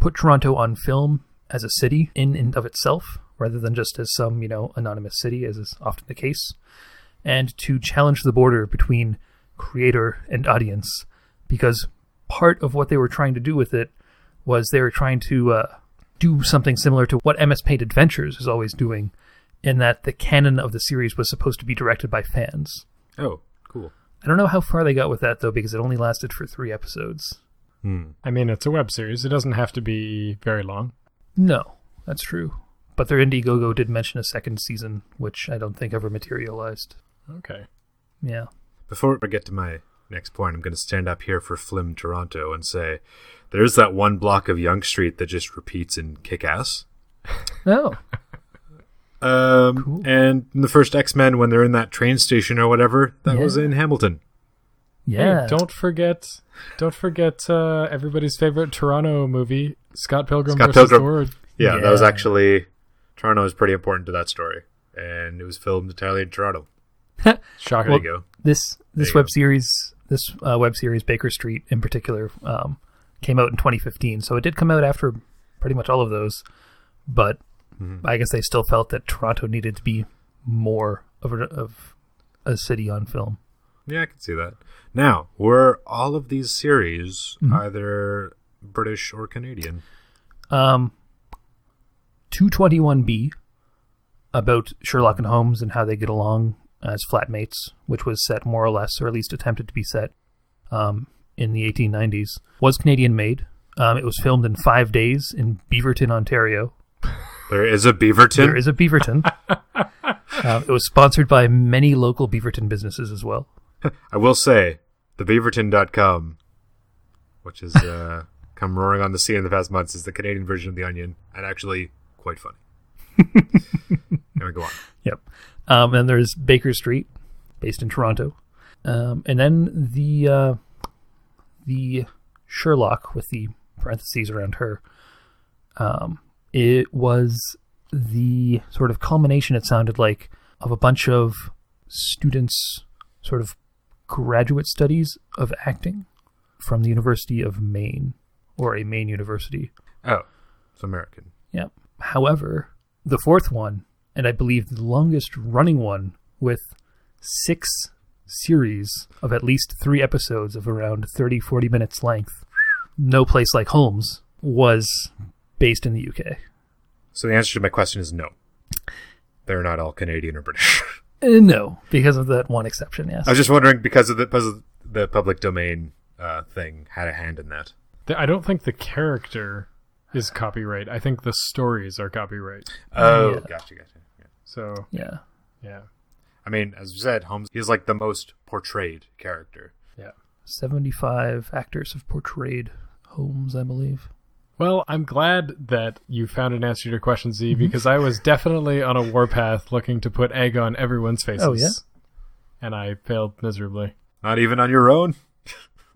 put Toronto on film as a city in and of itself, rather than just as some, anonymous city, as is often the case, and to challenge the border between creator and audience, because part of what they were trying to do with it was they were trying to do something similar to what MS Paint Adventures is always doing, in that the canon of the series was supposed to be directed by fans. Oh, cool. I don't know how far they got with that, though, because it only lasted for 3 episodes. I mean, it's a web series. It doesn't have to be very long. No, that's true. But their Indiegogo did mention a second season, which I don't think ever materialized. Okay. Yeah. Before I get to my next point, I'm going to stand up here for Flim Toronto and say, there's that one block of Yonge Street that just repeats in Kick-Ass. Oh. Cool. And in the first X-Men, when they're in that train station or whatever, that was in Hamilton. Yeah. Hey, don't forget everybody's favorite Toronto movie, Scott Pilgrim vs. The World. Yeah, that was actually... Toronto is pretty important to that story, and it was filmed entirely in Toronto. Shocker! Well, this web series, Baker Street in particular, came out in 2015, so it did come out after pretty much all of those. But I guess they still felt that Toronto needed to be more of a city on film. Yeah, I can see that. Now, were all of these series either British or Canadian? 221B, about Sherlock and Holmes and how they get along as flatmates, which was set more or less, or at least attempted to be set, in the 1890s, was Canadian-made. It was filmed in 5 days in Beaverton, Ontario. There is a Beaverton? There is a Beaverton. It was sponsored by many local Beaverton businesses as well. I will say, the Beaverton.com, which has come roaring on the sea in the past months, is the Canadian version of The Onion, and actually... quite funny. Anyway, go on. Yep. And there's Baker Street, based in Toronto. And then the Sherlock, with the parentheses around her, it was the sort of culmination, it sounded like, of a bunch of students, sort of graduate studies of acting from the University of Maine, or a Maine university. Oh, it's American. Yep. However, the fourth one, and I believe the longest running one, with 6 series of at least 3 episodes of around 30-40 minutes length, No Place Like Holmes, was based in the UK. So the answer to my question is no. They're not all Canadian or British. No, because of that one exception, yes. I was just wondering, because of the public domain thing, had a hand in that. I don't think the character... is copyright. I think the stories are copyright. Oh, yeah. Gotcha. Yeah. So, yeah. I mean, as you said, Holmes, he's like the most portrayed character. Yeah. 75 actors have portrayed Holmes, I believe. Well, I'm glad that you found an answer to your question, Z, because I was definitely on a warpath looking to put egg on everyone's faces. Oh, yeah? And I failed miserably. Not even on your own?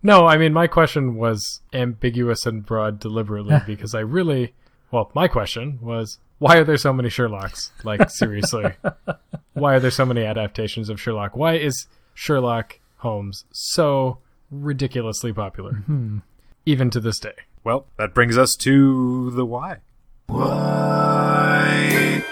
No, I mean, my question was ambiguous and broad deliberately because my question was, why are there so many Sherlocks? Like, seriously, why are there so many adaptations of Sherlock? Why is Sherlock Holmes so ridiculously popular, even to this day? Well, that brings us to the why. Why?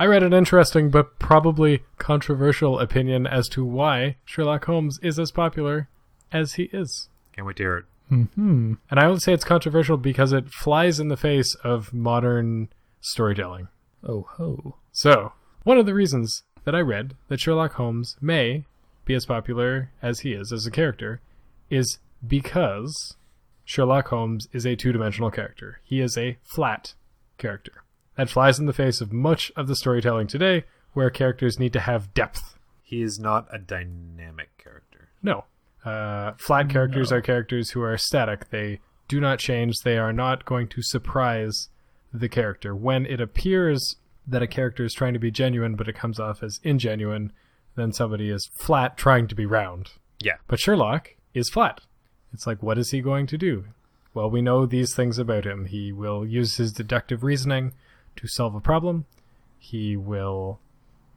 I read an interesting but probably controversial opinion as to why Sherlock Holmes is as popular as he is. Can't wait to hear it. And I only say it's controversial because it flies in the face of modern storytelling. Oh ho. So, one of the reasons that I read that Sherlock Holmes may be as popular as he is as a character is because Sherlock Holmes is a two-dimensional character. He is a flat character. That flies in the face of much of the storytelling today, where characters need to have depth. He is not a dynamic character. No. Flat characters are characters who are static. They do not change. They are not going to surprise the character. When it appears that a character is trying to be genuine, but it comes off as ingenuine, then somebody is flat trying to be round. Yeah. But Sherlock is flat. It's like, what is he going to do? Well, we know these things about him. He will use his deductive reasoning to solve a problem. He will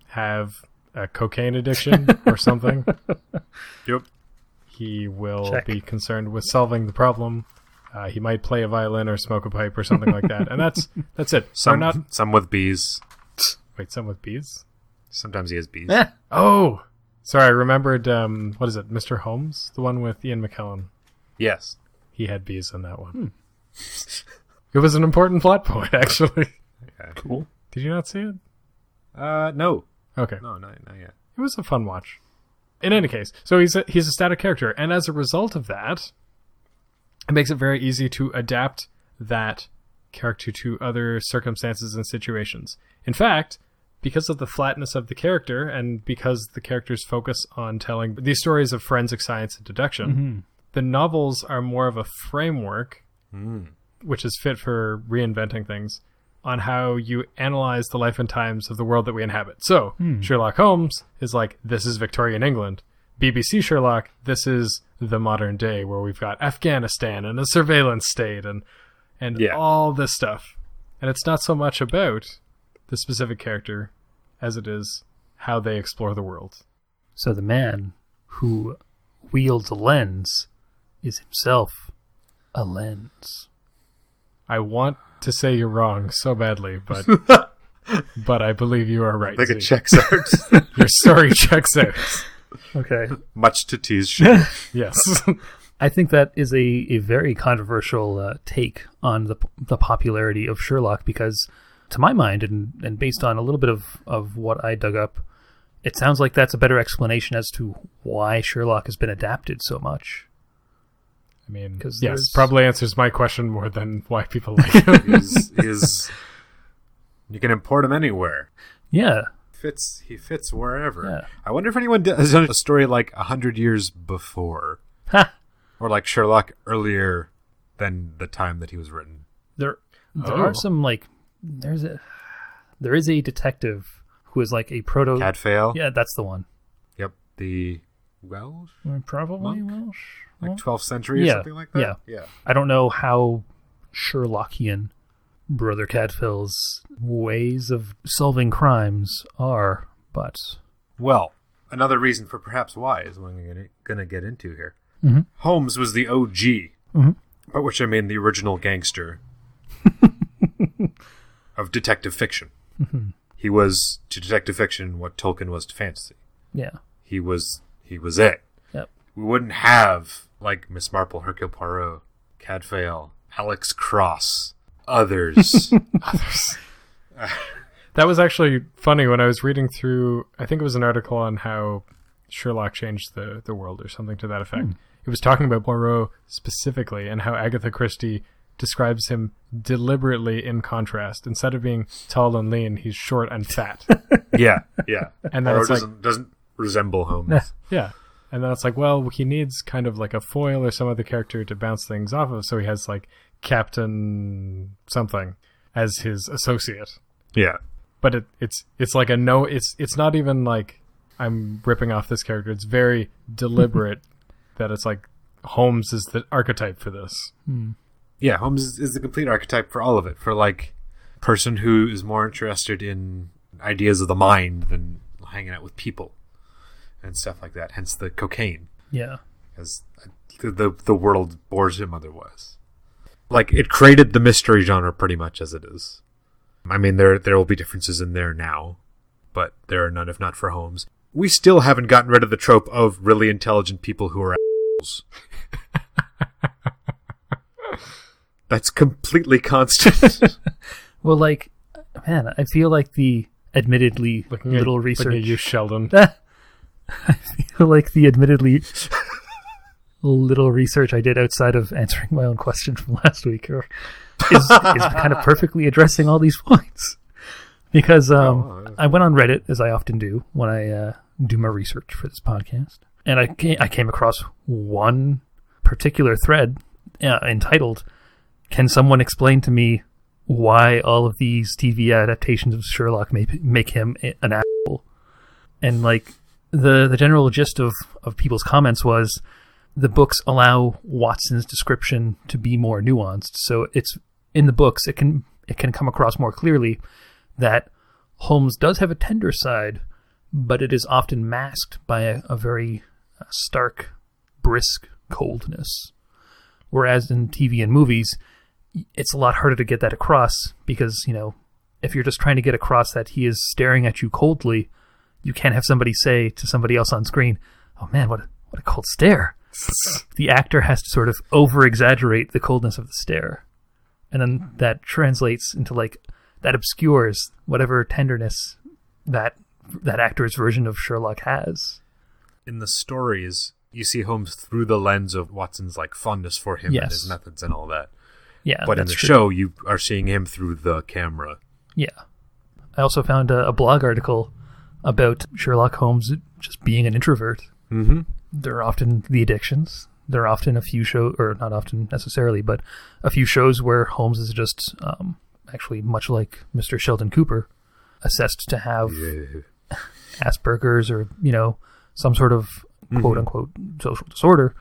have a cocaine addiction or something. Yep. He will Check. Be concerned with solving the problem. He might play a violin or smoke a pipe or something like that. And that's it. Some with bees. Wait, some with bees? Sometimes he has bees. Yeah. Oh, sorry. I remembered, what is it? Mr. Holmes? The one with Ian McKellen. Yes. He had bees in that one. It was an important plot point, actually. Okay. Cool. Did you not see it? No. Okay. No, not yet. It was a fun watch. In any case, so he's a static character, and as a result of that, it makes it very easy to adapt that character to other circumstances and situations. In fact, because of the flatness of the character, and because the characters focus on telling these stories of forensic science and deduction, mm-hmm. the novels are more of a framework, which is fit for reinventing things, on how you analyze the life and times of the world that we inhabit. So, Sherlock Holmes is like, this is Victorian England. BBC Sherlock, this is the modern day where we've got Afghanistan and a surveillance state and yeah. all this stuff. And it's not so much about the specific character as it is how they explore the world. So the man who wields a lens is himself a lens. I want to say you're wrong so badly, but I believe you are right. I think it checks out. Your story checks out. Okay. Much to tease Shane. Yes. I think that is a very controversial take on the popularity of Sherlock, because to my mind, and based on a little bit of what I dug up, it sounds like that's a better explanation as to why Sherlock has been adapted so much. I mean, yes, probably answers my question more than why people like him. You can import him anywhere. Yeah. He fits wherever. Yeah. I wonder if anyone has done a story like 100 years before. Or like Sherlock earlier than the time that he was written. There are some, like, there is a detective who is like a proto... Cadfael? Yeah, that's the one. Yep. The Welsh? Probably monk? Welsh. Like 12th century or something like that? Yeah. I don't know how Sherlockian Brother Cadfael's ways of solving crimes are, but... Well, another reason for perhaps why is what I'm going to get into here. Mm-hmm. Holmes was the OG, mm-hmm. by which I mean the original gangster of detective fiction. Mm-hmm. He was to detective fiction what Tolkien was to fantasy. Yeah. He was it. Yep. We wouldn't have... like Miss Marple, Hercule Poirot, Cadfael, Alex Cross, others. That was actually funny when I was reading through, I think it was an article on how Sherlock changed the world or something to that effect. It was talking about Poirot specifically and how Agatha Christie describes him deliberately in contrast. Instead of being tall and lean, he's short and fat. Yeah. And Poirot doesn't resemble Holmes. Yeah. And then it's like, well, he needs kind of like a foil or some other character to bounce things off of. So he has like Captain something as his associate. Yeah. But it's like it's not even like I'm ripping off this character. It's very deliberate that it's like Holmes is the archetype for this. Hmm. Yeah, Holmes is the complete archetype for all of it. For like person who is more interested in ideas of the mind than hanging out with people. And stuff like that, hence the cocaine. Yeah. Because the world bores him otherwise. Like, it created the mystery genre pretty much as it is. I mean, there will be differences in there now, but there are none if not for Holmes. We still haven't gotten rid of the trope of really intelligent people who are assholes. That's completely constant. Well, like, man, I feel like the admittedly little research... Looking at you, Sheldon. I feel like the admittedly little research I did outside of answering my own question from last week is kind of perfectly addressing all these points. Because I went on Reddit, as I often do, when I do my research for this podcast. And I came across one particular thread entitled, "Can Someone Explain to Me Why All of These TV Adaptations of Sherlock Make Him an Asshole?" And like... The general gist of people's comments was the books allow Watson's description to be more nuanced. So it's in the books it can come across more clearly that Holmes does have a tender side, but it is often masked by a very stark brisk coldness. Whereas in TV and movies, it's a lot harder to get that across because, you know, if you're just trying to get across that he is staring at you coldly, you can't have somebody say to somebody else on screen, oh man, what a cold stare. The actor has to sort of over-exaggerate the coldness of the stare. And then that translates into, like, that obscures whatever tenderness that actor's version of Sherlock has. In the stories, you see Holmes through the lens of Watson's, like, fondness for him and his methods and all that. Yeah, but in the show, you are seeing him through the camera. Yeah. I also found a blog article about Sherlock Holmes just being an introvert. Mm-hmm. They're often the addictions. There are often a few shows, or not often necessarily, but a few shows where Holmes is just actually much like Mr. Sheldon Cooper, assessed to have Asperger's or, you know, some sort of quote-unquote social disorder.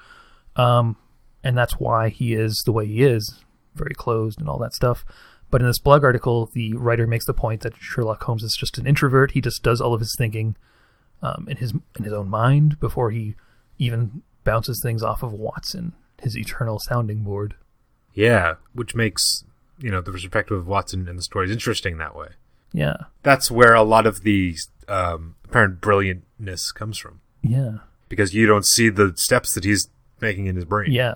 And that's why he is the way he is, very closed and all that stuff. But in this blog article, the writer makes the point that Sherlock Holmes is just an introvert. He just does all of his thinking in his own mind before he even bounces things off of Watson, his eternal sounding board. Yeah, which makes, you know, the perspective of Watson and the stories interesting that way. Yeah. That's where a lot of the apparent brilliantness comes from. Yeah. Because you don't see the steps that he's making in his brain. Yeah.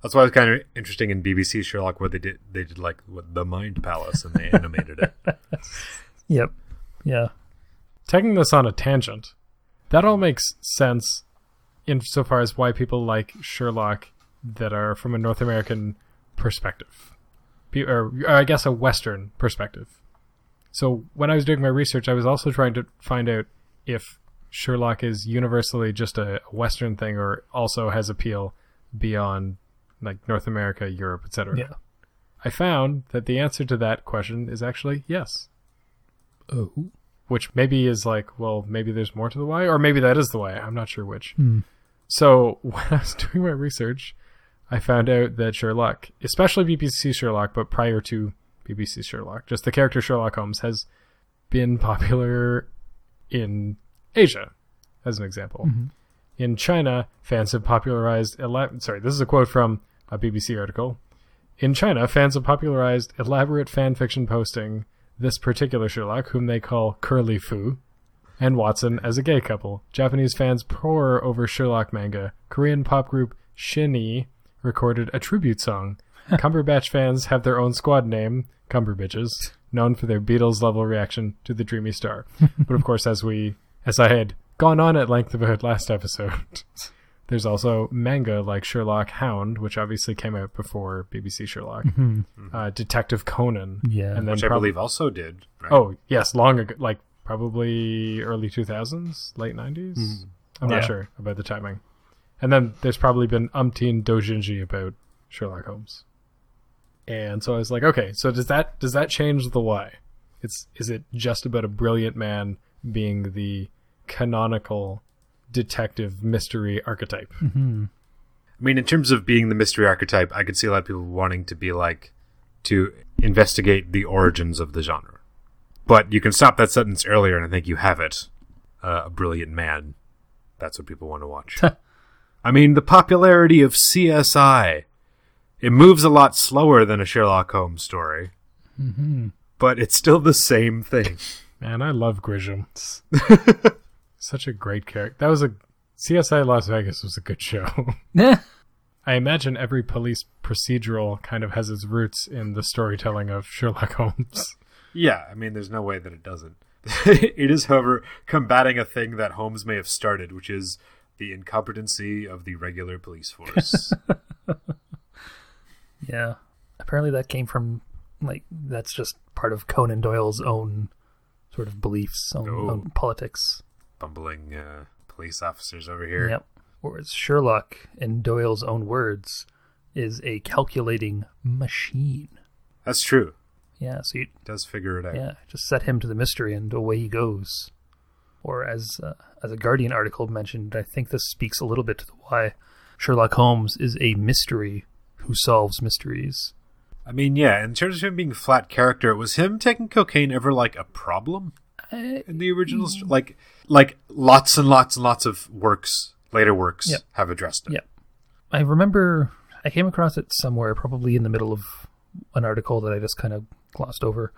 That's why it was kind of interesting in BBC Sherlock where they did like the Mind Palace and they animated it. Yep. Yeah. Taking this on a tangent, that all makes sense insofar as why people like Sherlock that are from a North American perspective. Or I guess a Western perspective. So when I was doing my research, I was also trying to find out if Sherlock is universally just a Western thing or also has appeal beyond like North America, Europe, etc. Yeah. I found that the answer to that question is actually yes. Oh. Which maybe is like, well, maybe there's more to the why, or maybe that is the why. I'm not sure which. Mm. So when I was doing my research, I found out that Sherlock, especially BBC Sherlock, but prior to BBC Sherlock, just the character Sherlock Holmes has been popular in Asia, as an example. Mm-hmm. In China, fans have popularized... this is a quote from a BBC article. In China, fans have popularized elaborate fan fiction posting this particular Sherlock, whom they call Curly Fu, and Watson as a gay couple. Japanese fans pore over Sherlock manga. Korean pop group Shinee recorded a tribute song. Cumberbatch fans have their own squad name, Cumberbitches, known for their Beatles-level reaction to the Dreamy Star. But of course, as I had gone on at length about last episode, there's also manga like Sherlock Hound, which obviously came out before BBC Sherlock, Detective Conan, and then which I believe also did. Right? Oh yes, long ago, like probably early 2000s, late 90s. Mm. I'm not sure about the timing. And then there's probably been umpteen doujinshi about Sherlock Holmes. And so I was like, okay, so does that change the why? Is it just about a brilliant man being the canonical detective mystery archetype? Mm-hmm. I mean, in terms of being the mystery archetype, I could see a lot of people wanting to be like, to investigate the origins of the genre. But you can stop that sentence earlier and I think you have it. A brilliant man. That's what people want to watch. I mean, the popularity of CSI. It moves a lot slower than a Sherlock Holmes story. Mm-hmm. But it's still the same thing. Man, I love Grisham. Such a great character. That was CSI Las Vegas was a good show. I imagine every police procedural kind of has its roots in the storytelling of Sherlock Holmes. Yeah, I mean, there's no way that it doesn't. It is, however, combating a thing that Holmes may have started, which is the incompetency of the regular police force. Yeah. Apparently that came from, like, that's just part of Conan Doyle's own sort of beliefs, own politics. Bumbling police officers over here. Yep. Whereas Sherlock, in Doyle's own words, is a calculating machine. That's true. Yeah, so he does figure it out. Yeah, just set him to the mystery and away he goes. Or as a Guardian article mentioned, I think this speaks a little bit to why Sherlock Holmes is a mystery who solves mysteries. I mean, yeah, in terms of him being a flat character, was him taking cocaine ever like a problem? In the original, like lots and lots and lots of works Later works have addressed it. Yep. I remember I came across it somewhere, probably in the middle of an article that I just kind of glossed over.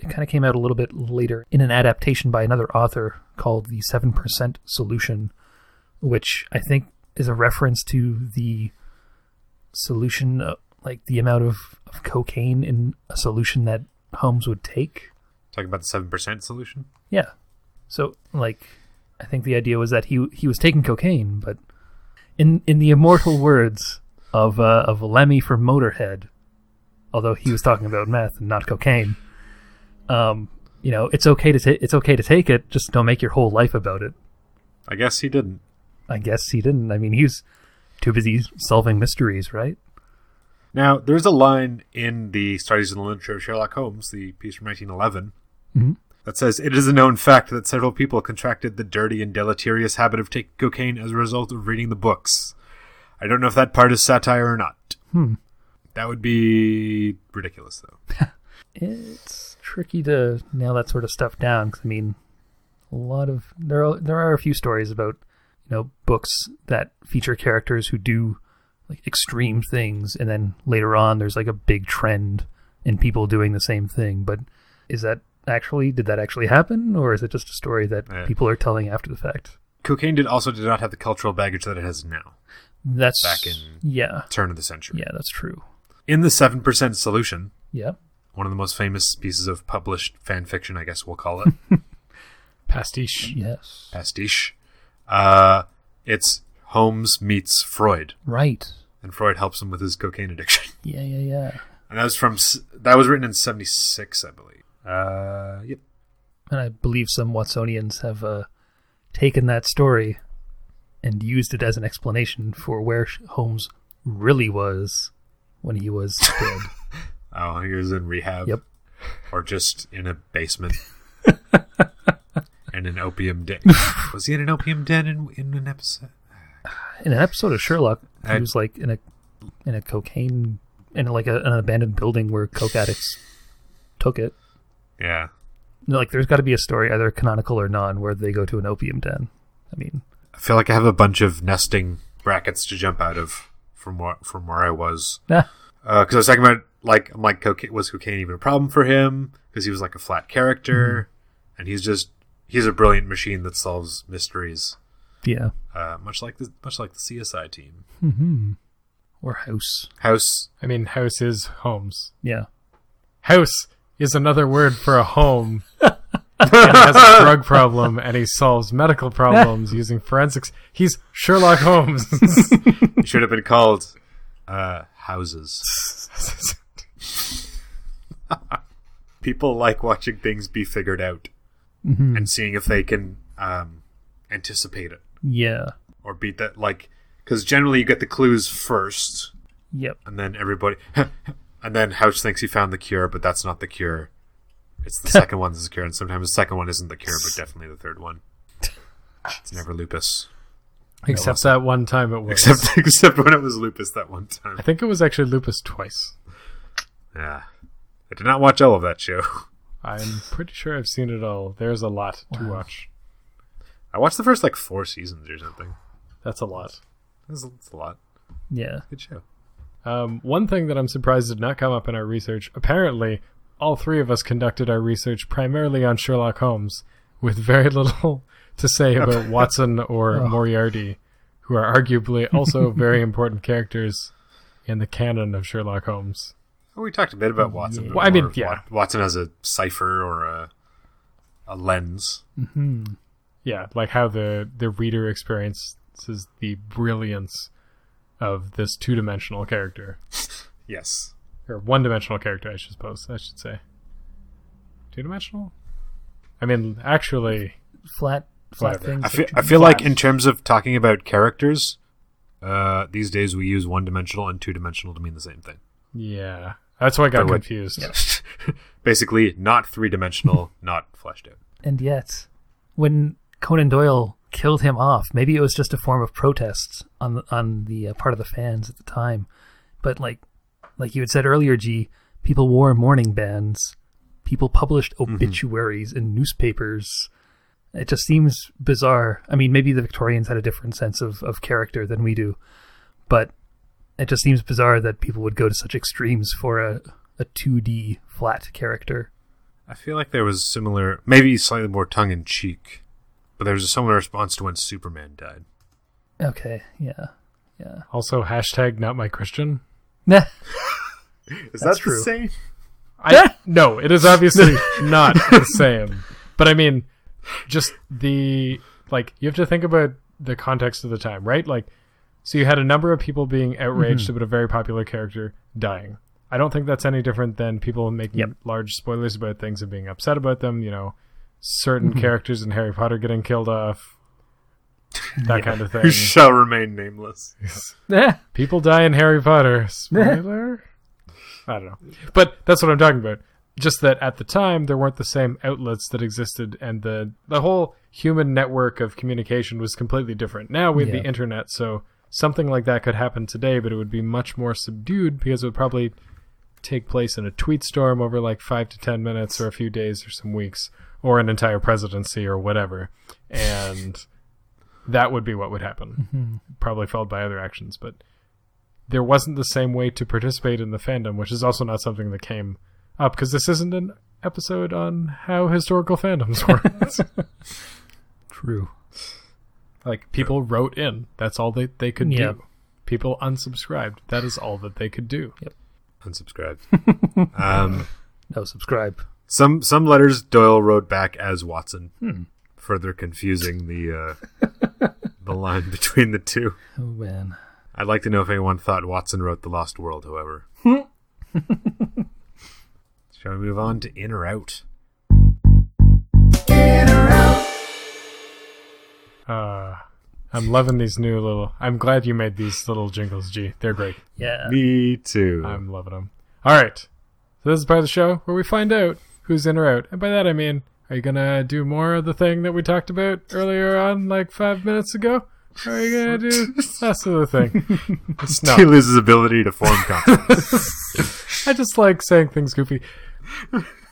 It kind of came out a little bit later in an adaptation by another author called The 7% Solution, which I think is a reference to the solution, like the amount of cocaine in a solution that Holmes would take. Talking about the 7% solution? Yeah. So, like, I think the idea was that he was taking cocaine, but in the immortal words of Lemmy from Motorhead, although he was talking about meth and not cocaine, you know, it's okay to take it, just don't make your whole life about it. I guess he didn't. I mean, he's too busy solving mysteries, right? Now, there's a line in the Studies in the Literature of Sherlock Holmes, the piece from 1911, that says, "It is a known fact that several people contracted the dirty and deleterious habit of taking cocaine as a result of reading the books." I don't know if that part is satire or not. That would be ridiculous, though. It's tricky to nail that sort of stuff down, because, I mean, there are a few stories about, you know, books that feature characters who do, like, extreme things, and then later on there's, like, a big trend in people doing the same thing. But did that actually happen, or is it just a story that people are telling after the fact? Cocaine did not have the cultural baggage that it has now. That's back in turn of the century. Yeah, that's true. In the 7% Solution, one of the most famous pieces of published fan fiction, I guess we'll call it. Pastiche. Yes. Pastiche. It's Holmes meets Freud. Right. And Freud helps him with his cocaine addiction. Yeah. And that was written in 1976, I believe. Yep. And I believe some Watsonians have taken that story and used it as an explanation for where Holmes really was when he was dead. Oh, he was in rehab. Yep. Or just in a basement. And an opium den. Was he in an opium den in an episode? In an episode of Sherlock, he was like in a cocaine, in like an abandoned building where coke addicts took it. Yeah. Like, there's got to be a story, either canonical or non, where they go to an opium den. I mean, I feel like I have a bunch of nesting brackets to jump out of from where I was. Because I was talking about, like, I'm like, was cocaine even a problem for him? Because he was like a flat character, and he's a brilliant machine that solves mysteries. Yeah. Much like the CSI team. Mm-hmm. Or House. I mean, House is Holmes. Yeah. House is another word for a home. He has a drug problem, and he solves medical problems using forensics. He's Sherlock Holmes. He should have been called Houses. People like watching things be figured out and seeing if they can anticipate it. Yeah. Or beat that, like, because generally you get the clues first. Yep. And then everybody... And then House thinks he found the cure, but that's not the cure. It's the second one that's the cure, and sometimes the second one isn't the cure, but definitely the third one. It's never lupus. Except that one time it was. Except when it was lupus that one time. I think it was actually lupus twice. Yeah. I did not watch all of that show. I'm pretty sure I've seen it all. There's a lot to watch. I watched the first, like, 4 seasons or something. That's a lot. That's a lot. Yeah. Good show. One thing that I'm surprised did not come up in our research, apparently all 3 of us conducted our research primarily on Sherlock Holmes, with very little to say about Watson or Moriarty, who are arguably also very important characters in the canon of Sherlock Holmes. Well, we talked a bit about Watson. Well, I mean, Watson has a cipher or a lens. Mm-hmm. Yeah, like how the reader experiences the brilliance of this two-dimensional character. Yes. Or one-dimensional character, I should say. Two-dimensional? I mean, actually... Flat things. I feel like in terms of talking about characters, these days we use one-dimensional and two-dimensional to mean the same thing. Yeah. That's why I got confused. Yeah. Basically, not three-dimensional, not fleshed out. And yet, when Conan Doyle killed him off, maybe it was just a form of protest on the part of the fans at the time, but like you had said earlier, G, people wore mourning bands, people published obituaries in newspapers, It just seems bizarre. I mean, maybe the Victorians had a different sense of character than we do, but it just seems bizarre that people would go to such extremes for a 2D flat character. I feel like there was a similar, maybe slightly more tongue-in-cheek, but there was a similar response to when Superman died. Okay, yeah. Also, hashtag not my Christian. Nah. Is that true? The same? No, it is obviously not the same. But I mean, just the, like, you have to think about the context of the time, right? Like, so you had a number of people being outraged about a very popular character dying. I don't think that's any different than people making large spoilers about things and being upset about them. You know, certain characters in Harry Potter getting killed off, that kind of thing. Who shall remain nameless. People die in Harry Potter. Spoiler? I don't know. But that's what I'm talking about. Just that at the time, there weren't the same outlets that existed, and the whole human network of communication was completely different. Now we have the internet, so something like that could happen today, but it would be much more subdued because it would probably take place in a tweet storm over like 5 to 10 minutes or a few days or some weeks or an entire presidency or whatever, and that would be what would happen, probably followed by other actions. But there wasn't the same way to participate in the fandom, which is also not something that came up because this isn't an episode on how historical fandoms work. True. Like, people wrote in, that's all they could do. People unsubscribed, that is all that they could do. Unsubscribed. No, subscribe. Some letters Doyle wrote back as Watson, further confusing the line between the two. Oh man! I'd like to know if anyone thought Watson wrote The Lost World. However, shall we move on to In or Out? In or Out. I'm loving these new little... I'm glad you made these little jingles, G. They're great. Yeah. Me too. I'm loving them. All right. So this is part of the show where we find out who's in or out. And by that I mean, are you going to do more of the thing that we talked about earlier on like 5 minutes ago? Or are you going to do less of the thing? He loses his ability to form confidence. I just like saying things goofy.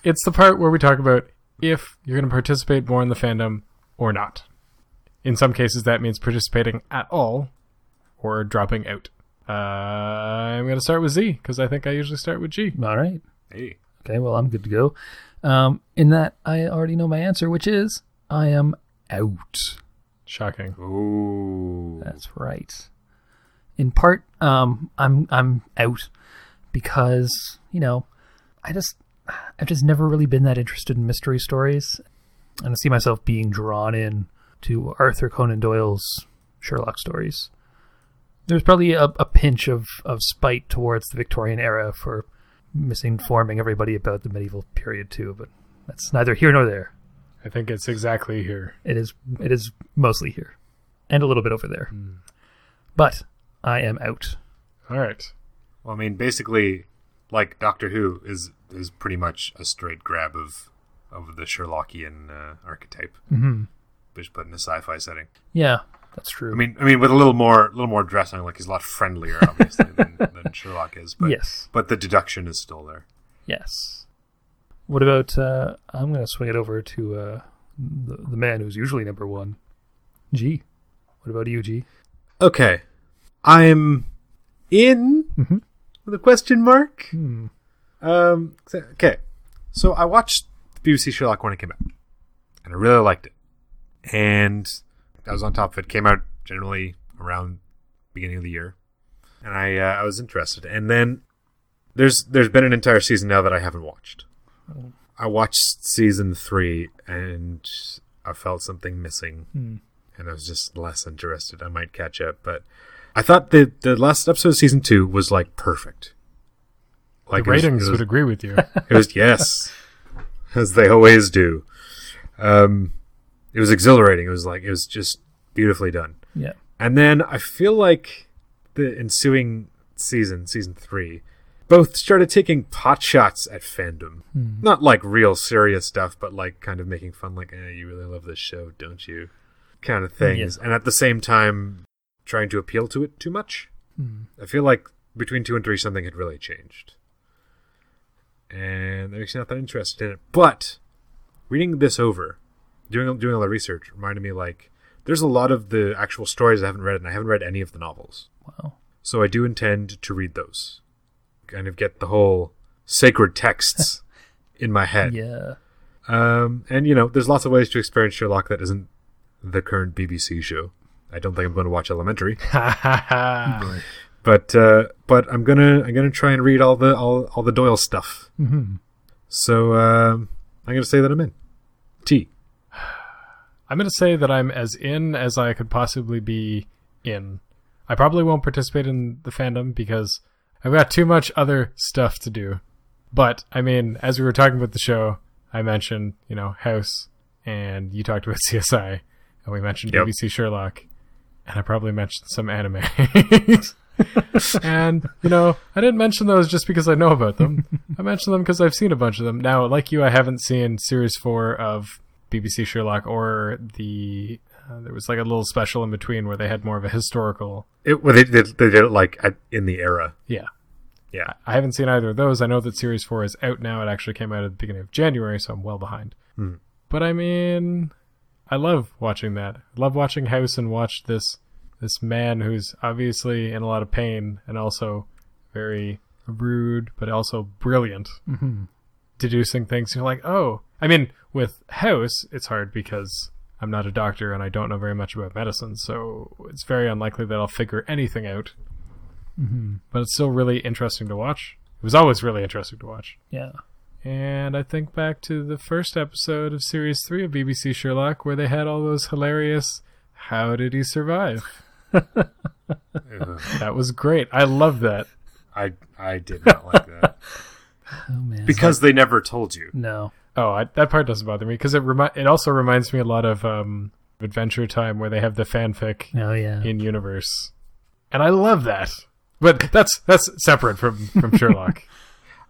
It's the part where we talk about if you're going to participate more in the fandom or not. In some cases, that means participating at all or dropping out. I'm going to start with Z because I think I usually start with G. All right. Hey. Okay, well, I'm good to go. In that, I already know my answer, which is I am out. Shocking. Ooh. That's right. In part, I'm out because, you know, I've just never really been that interested in mystery stories. And I see myself being drawn in to Arthur Conan Doyle's Sherlock stories. There's probably a pinch of spite towards the Victorian era for misinforming everybody about the medieval period too, but that's neither here nor there. I think it's exactly here. It is mostly here. And a little bit over there. Mm. But I am out. All right. Well, I mean, basically, like, Doctor Who is pretty much a straight grab of the Sherlockian archetype. Mm-hmm. But in a sci-fi setting, yeah, that's true. I mean, with a little more dressing, like, he's a lot friendlier, obviously, than Sherlock is. But, yes, but the deduction is still there. Yes. What about? I'm going to swing it over to the man who's usually number one, G. What about you, G? Okay, I'm in with a question mark. Okay, so I watched the BBC Sherlock when it came out, and I really liked it. And I was on top of it. Came out generally around beginning of the year, and I was interested. And then there's been an entire season now that I haven't watched. I watched season 3, and I felt something missing, and I was just less interested. I might catch up, but I thought the last episode of season 2 was like perfect. Like, the ratings would agree with you. It was yes, as they always do. It was exhilarating. It was just beautifully done. Yeah. And then I feel like the ensuing season 3, both started taking pot shots at fandom. Not like real serious stuff, but like kind of making fun, like, you really love this show, don't you? Kind of things. Yeah. And at the same time, trying to appeal to it too much. I feel like between 2 and 3, something had really changed. And that makes me not that interested in it. But reading this over, doing all the research reminded me, like, there's a lot of the actual stories I haven't read, and I haven't read any of the novels. Wow. So I do intend to read those. Kind of get the whole sacred texts in my head. Yeah. And, you know, there's lots of ways to experience Sherlock that isn't the current BBC show. I don't think I'm going to watch Elementary. But I'm gonna try and read all the Doyle stuff. Mm-hmm. So I'm gonna say that I'm in. T. I'm gonna say that I'm as in as I could possibly be in. I probably won't participate in the fandom because I've got too much other stuff to do. But I mean, as we were talking about the show, I mentioned, you know, House, and you talked about CSI, and we mentioned BBC Sherlock, and I probably mentioned some anime. And, you know, I didn't mention those just because I know about them. I mentioned them because I've seen a bunch of them. Now, like you, I haven't seen series 4 of BBC Sherlock, or the there was like a little special in between where they had more of a historical. They did it like in the era. Yeah. Yeah. I haven't seen either of those. I know that series 4 is out now. It actually came out at the beginning of January, so I'm well behind. Mm. But I mean, I love watching that. I love watching House and watch this man who's obviously in a lot of pain and also very rude, but also brilliant, mm-hmm. deducing things. You're like, oh, I mean, with House, it's hard because I'm not a doctor and I don't know very much about medicine. So it's very unlikely that I'll figure anything out, mm-hmm. but it's still really interesting to watch. It was always really interesting to watch. Yeah. And I think back to the first episode of series 3 of BBC Sherlock, where they had all those hilarious, how did he survive? That was great. I love that. I did not like that. Oh man! Because they never told you. No. Oh, that part doesn't bother me because it also reminds me a lot of Adventure Time, where they have the fanfic. Oh, yeah. In universe, and I love that. But that's separate from Sherlock.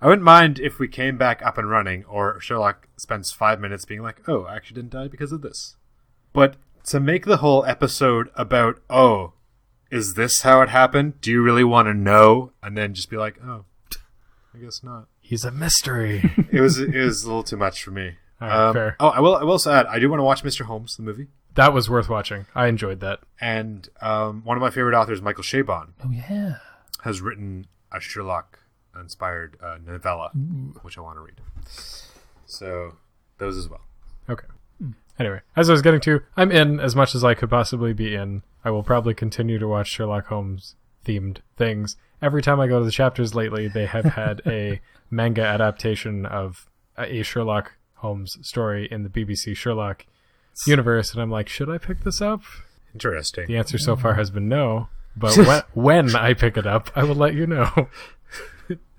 I wouldn't mind if we came back up and running, or Sherlock spends 5 minutes being like, "Oh, I actually didn't die because of this," but. To make the whole episode about, oh, is this how it happened? Do you really want to know? And then just be like, oh, I guess not. He's a mystery. It was a little too much for me. All right, fair. Oh, I will also add, I do want to watch Mr. Holmes, the movie. That was worth watching. I enjoyed that. And one of my favorite authors, Michael Chabon. Oh, yeah. Has written a Sherlock-inspired novella, ooh. Which I want to read. So those as well. Okay. Anyway, as I was getting to, I'm in as much as I could possibly be in. I will probably continue to watch Sherlock Holmes-themed things. Every time I go to the chapters lately, they have had a manga adaptation of a Sherlock Holmes story in the BBC Sherlock universe, and I'm like, should I pick this up? Interesting. The answer so far has been no, but when I pick it up, I will let you know.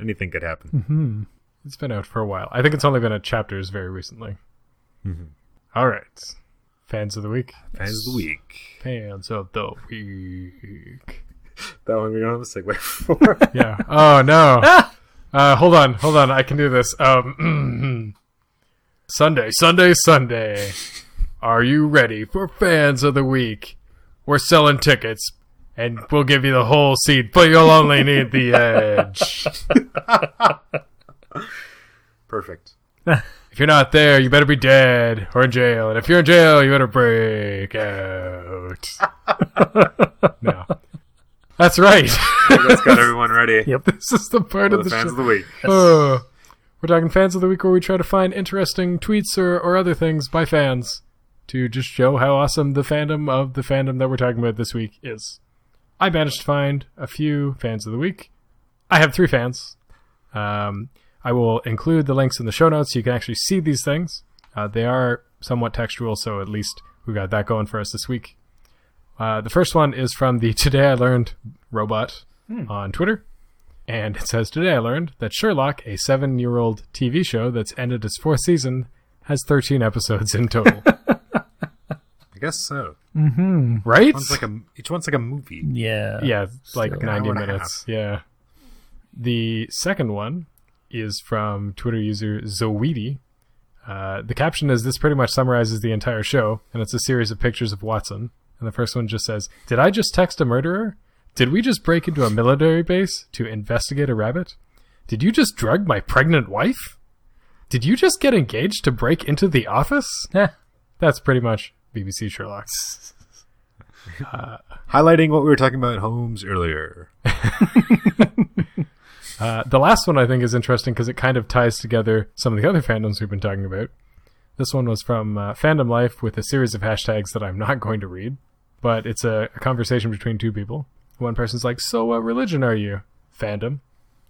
Anything could happen. Mm-hmm. It's been out for a while. I think it's only been at chapters very recently. Mm-hmm. All right. Fans of the week. That one we don't have a segue for. Yeah. Oh, no. Hold on. I can do this. Sunday. Are you ready for Fans of the Week? We're selling tickets, and we'll give you the whole seat, but you'll only need the edge. Perfect. If you're not there, you better be dead or in jail. And if you're in jail, you better break out. No. That's right. That's got everyone ready. Yep. This is the part of the Fans of the Week. Oh, we're talking Fans of the Week, where we try to find interesting tweets or other things by fans to just show how awesome the fandom of the fandom that we're talking about this week is. I managed to find a few Fans of the Week. I have 3 fans. I will include the links in the show notes so you can actually see these things. They are somewhat textual, so at least we got that going for us this week. The first one is from the Today I Learned robot on Twitter. And it says, today I learned that Sherlock, a 7-year-old TV show that's ended its 4th season, has 13 episodes in total. I guess so. Mm-hmm. Right? Each one's like a movie. Yeah. Yeah, like so 90 minutes. Yeah. The second one is from Twitter user Zoeedy. The caption is, this pretty much summarizes the entire show, and it's a series of pictures of Watson. And the first one just says, did I just text a murderer? Did we just break into a military base to investigate a rabbit? Did you just drug my pregnant wife? Did you just get engaged to break into the office? that's pretty much BBC Sherlock. Highlighting what we were talking about Holmes earlier. The last one I think is interesting because it kind of ties together some of the other fandoms we've been talking about. This one was from Fandom Life with a series of hashtags that I'm not going to read, but it's a conversation between two people. One person's like, so what religion are you? Fandom.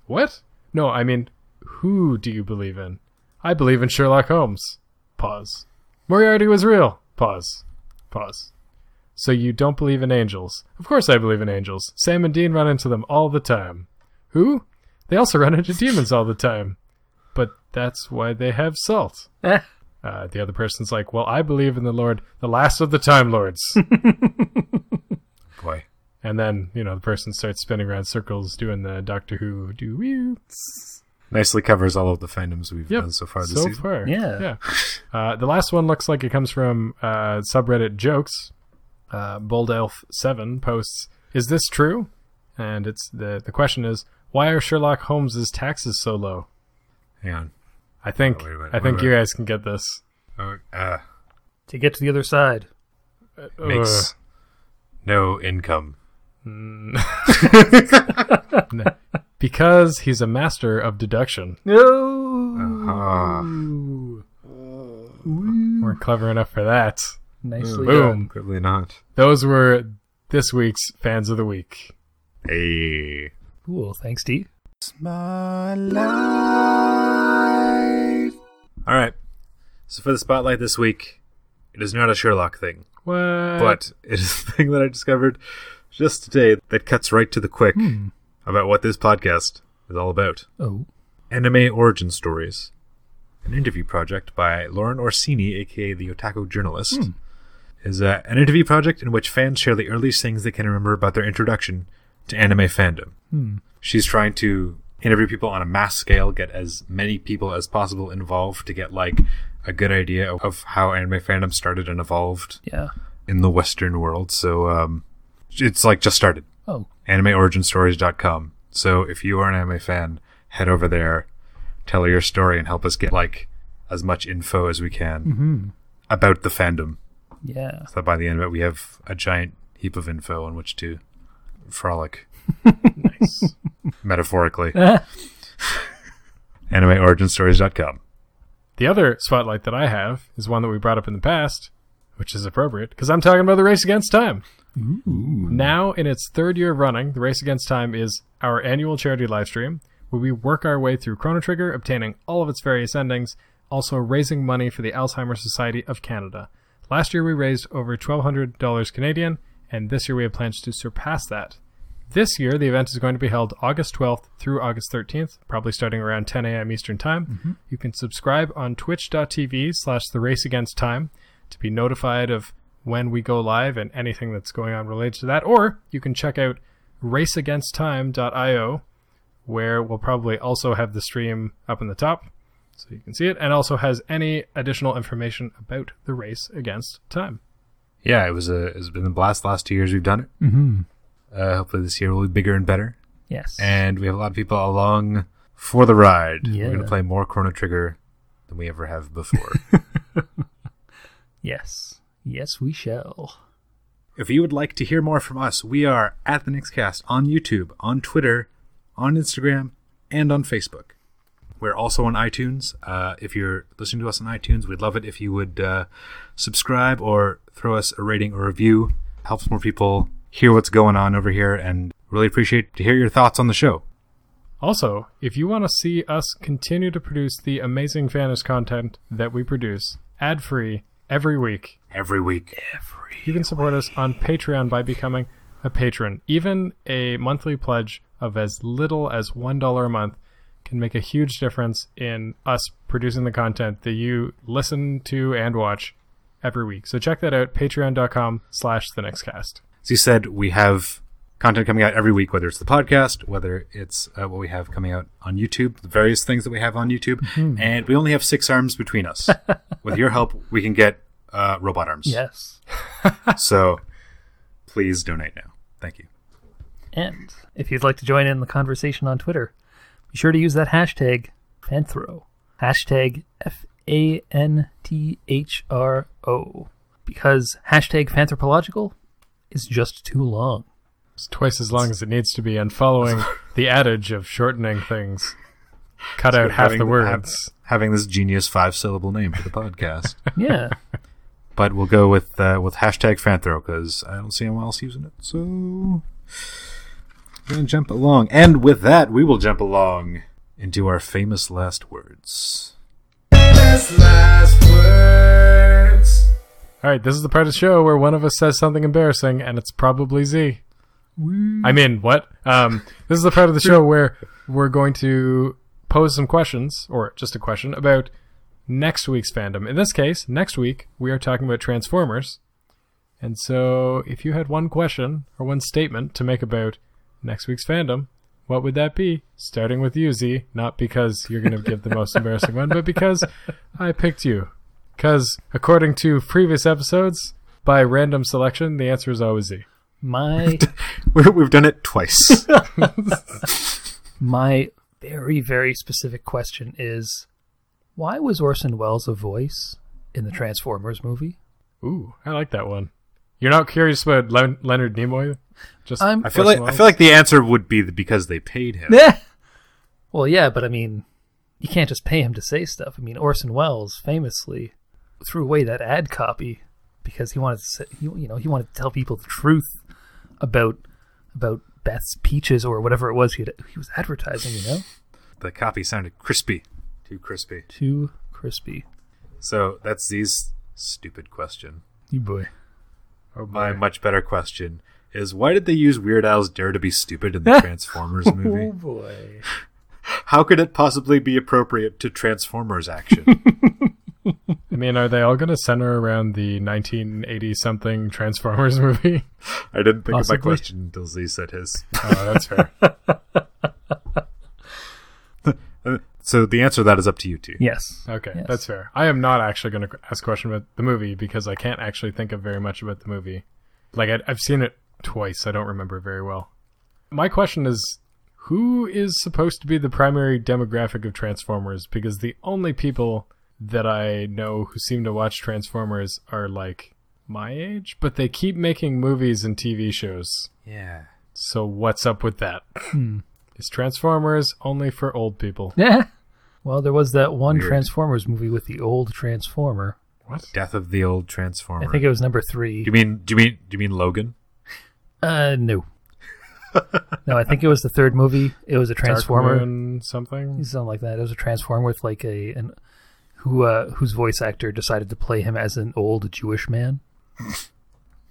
What? No, I mean, who do you believe in? I believe in Sherlock Holmes. Pause. Moriarty was real. Pause. Pause. So you don't believe in angels? Of course I believe in angels. Sam and Dean run into them all the time. Who? They also run into demons all the time. But that's why they have salt. The other person's like, well, I believe in the Lord, the last of the Time Lords. Boy. And then, you know, the person starts spinning around circles doing the Doctor Who do-wee. Nicely covers all of the fandoms we've done so far this season. So far, yeah. The last one looks like it comes from subreddit Jokes. Bold Elf 7 posts, is this true? And it's the question is, why are Sherlock Holmes's taxes so low? Hang on. I think you guys can get this. To get to the other side. Makes no income. Because he's a master of deduction. No. Weren't clever enough for that. Nicely done. Clearly not. Those were this week's Fans of the Week. Hey. Cool. Thanks, D. It's my life. All right. So for the spotlight this week, it is not a Sherlock thing. What? But it is a thing that I discovered just today that cuts right to the quick about what this podcast is all about. Oh. Anime Origin Stories. An interview project by Lauren Orsini, a.k.a. the Otaku Journalist, is an interview project in which fans share the earliest things they can remember about their introduction to anime fandom. She's trying to interview people on a mass scale, get as many people as possible involved to get like a good idea of how anime fandom started and evolved in the Western world. So it's like just started. Oh. AnimeOriginStories.com. So if you are an anime fan, head over there. Tell your story and help us get like as much info as we can about the fandom. Yeah. So by the end of it, we have a giant heap of info on which to frolic. Nice. Metaphorically. AnimeOriginStories.com. The other spotlight that I have is one that we brought up in the past, which is appropriate because I'm talking about the Race Against Time. Ooh. Now in its third year running, the Race Against Time is our annual charity live stream, where we work our way through Chrono Trigger, obtaining all of its various endings, also raising money for the Alzheimer's Society of Canada. Last year we raised over $1,200 Canadian, and this year we have plans to surpass that. This year the event is going to be held August 12th through August 13th, probably starting around 10 a.m. Eastern Time. You can subscribe on twitch.tv/TheRaceAgainstTime to be notified of when we go live and anything that's going on related to that, or you can check out raceagainsttime.io, where we'll probably also have the stream up in the top so you can see it, and also has any additional information about the Race Against Time. Yeah, it's been a blast. Last 2 years we've done it. Hopefully this year will be bigger and better. Yes. And we have a lot of people along for the ride. Yeah. We're going to play more Chrono Trigger than we ever have before. Yes. Yes, we shall. If you would like to hear more from us, we are at the Nextcast on YouTube, on Twitter, on Instagram, and on Facebook. We're also on iTunes. If you're listening to us on iTunes, we'd love it if you would subscribe or throw us a rating or review. Helps more people hear what's going on over here, and really appreciate to hear your thoughts on the show. Also, if you want to see us continue to produce the amazing fantasy content that we produce ad-free every week. You can support us on Patreon by becoming a patron. Even a monthly pledge of as little as $1 a month can make a huge difference in us producing the content that you listen to and watch every week. So check that out, patreon.com/thenextcast. As you said, we have content coming out every week, whether it's the podcast, whether it's what we have coming out on YouTube, the various things that we have on YouTube, and we only have 6 arms between us. With your help, we can get robot arms. Yes. So please donate now. Thank you. And if you'd like to join in the conversation on Twitter, be sure to use that hashtag Fanthro, hashtag F Fanthro, because #Fanthropological is just too long. It's twice as long as it needs to be, and following the adage of shortening things, cut out half the words. Having this genius 5-syllable name for the podcast. Yeah. But we'll go with #Fanthro, because I don't see anyone else using it, so we're going to jump along. And with that, we will jump along into our famous last words. Famous last words. All right, this is the part of the show where one of us says something embarrassing, and it's probably Z. Woo. I mean, what? This is the part of the show where we're going to pose some questions, or just a question, about next week's fandom. In this case, next week, we are talking about Transformers. And so if you had one question or one statement to make about next week's fandom, what would that be? Starting with you, Z. Not because you're going to give the most embarrassing one, but because I picked you. Because according to previous episodes, by random selection, the answer is always Z. We've done it twice. My very, very specific question is, why was Orson Welles a voice in the Transformers movie? Ooh, I like that one. You're not curious about Leonard Nimoy? Just I feel like the answer would be because they paid him. Yeah. Well, yeah, but I mean, you can't just pay him to say stuff. I mean, Orson Welles famously threw away that ad copy because he wanted to say, he wanted to tell people the truth about Beth's peaches or whatever it was he was advertising. You know, the copy sounded crispy. Too crispy. So that's Z's stupid question. You boy. Oh, boy. My much better question is, why did they use Weird Al's Dare to Be Stupid in the Transformers movie? Oh boy. How could it possibly be appropriate to Transformers action? I mean, are they all going to center around the 1980-something Transformers movie? I didn't think of my question until Z said his. Oh, that's fair. So the answer to that is up to you two. Yes. Okay, yes. That's fair. I am not actually going to ask a question about the movie because I can't actually think of very much about the movie. Like, I've seen it twice. I don't remember very well. My question is, who is supposed to be the primary demographic of Transformers? Because the only people that I know who seem to watch Transformers are, like, my age, but they keep making movies and TV shows. Yeah. So what's up with that? Is Transformers only for old people? Yeah. Well, there was that one Transformers movie with the old Transformer. What? Death of the Old Transformer. I think it was number 3. Do you mean Logan? No. No, I think it was the third movie. It was a Transformer. Dark Moon something? Something like that. It was a Transformer with like whose voice actor decided to play him as an old Jewish man.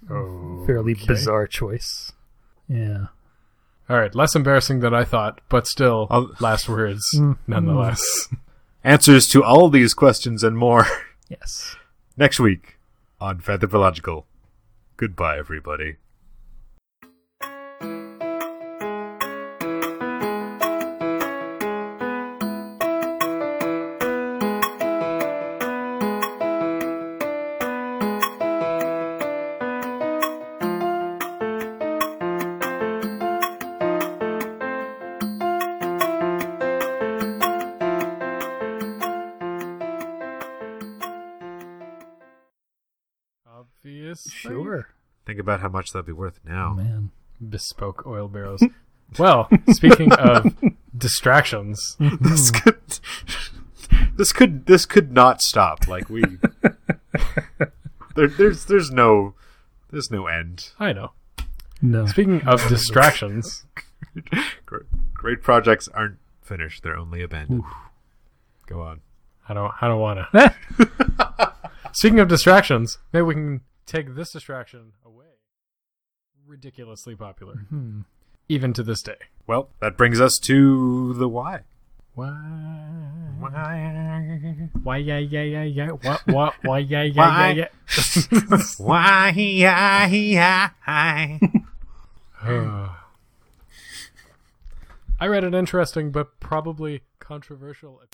Okay. Fairly bizarre choice. Yeah. All right, less embarrassing than I thought, but still, last words, nonetheless. Answers to all these questions and more. Yes. Next week on Fanthropological. Goodbye, everybody. Sure. Think about how much that'd be worth now. Oh, man. Bespoke oil barrels. Well, speaking of distractions, this could not stop. Like there's no end. I know. No. Speaking of distractions, great projects aren't finished; they're only abandoned. Oof. Go on. I don't want to. Speaking of distractions, maybe we can take this distraction away. Ridiculously popular. Mm-hmm. Even to this day. Well, that brings us to the why. Why, yeah. What, why, yeah. Why, yeah. I read an interesting but probably controversial...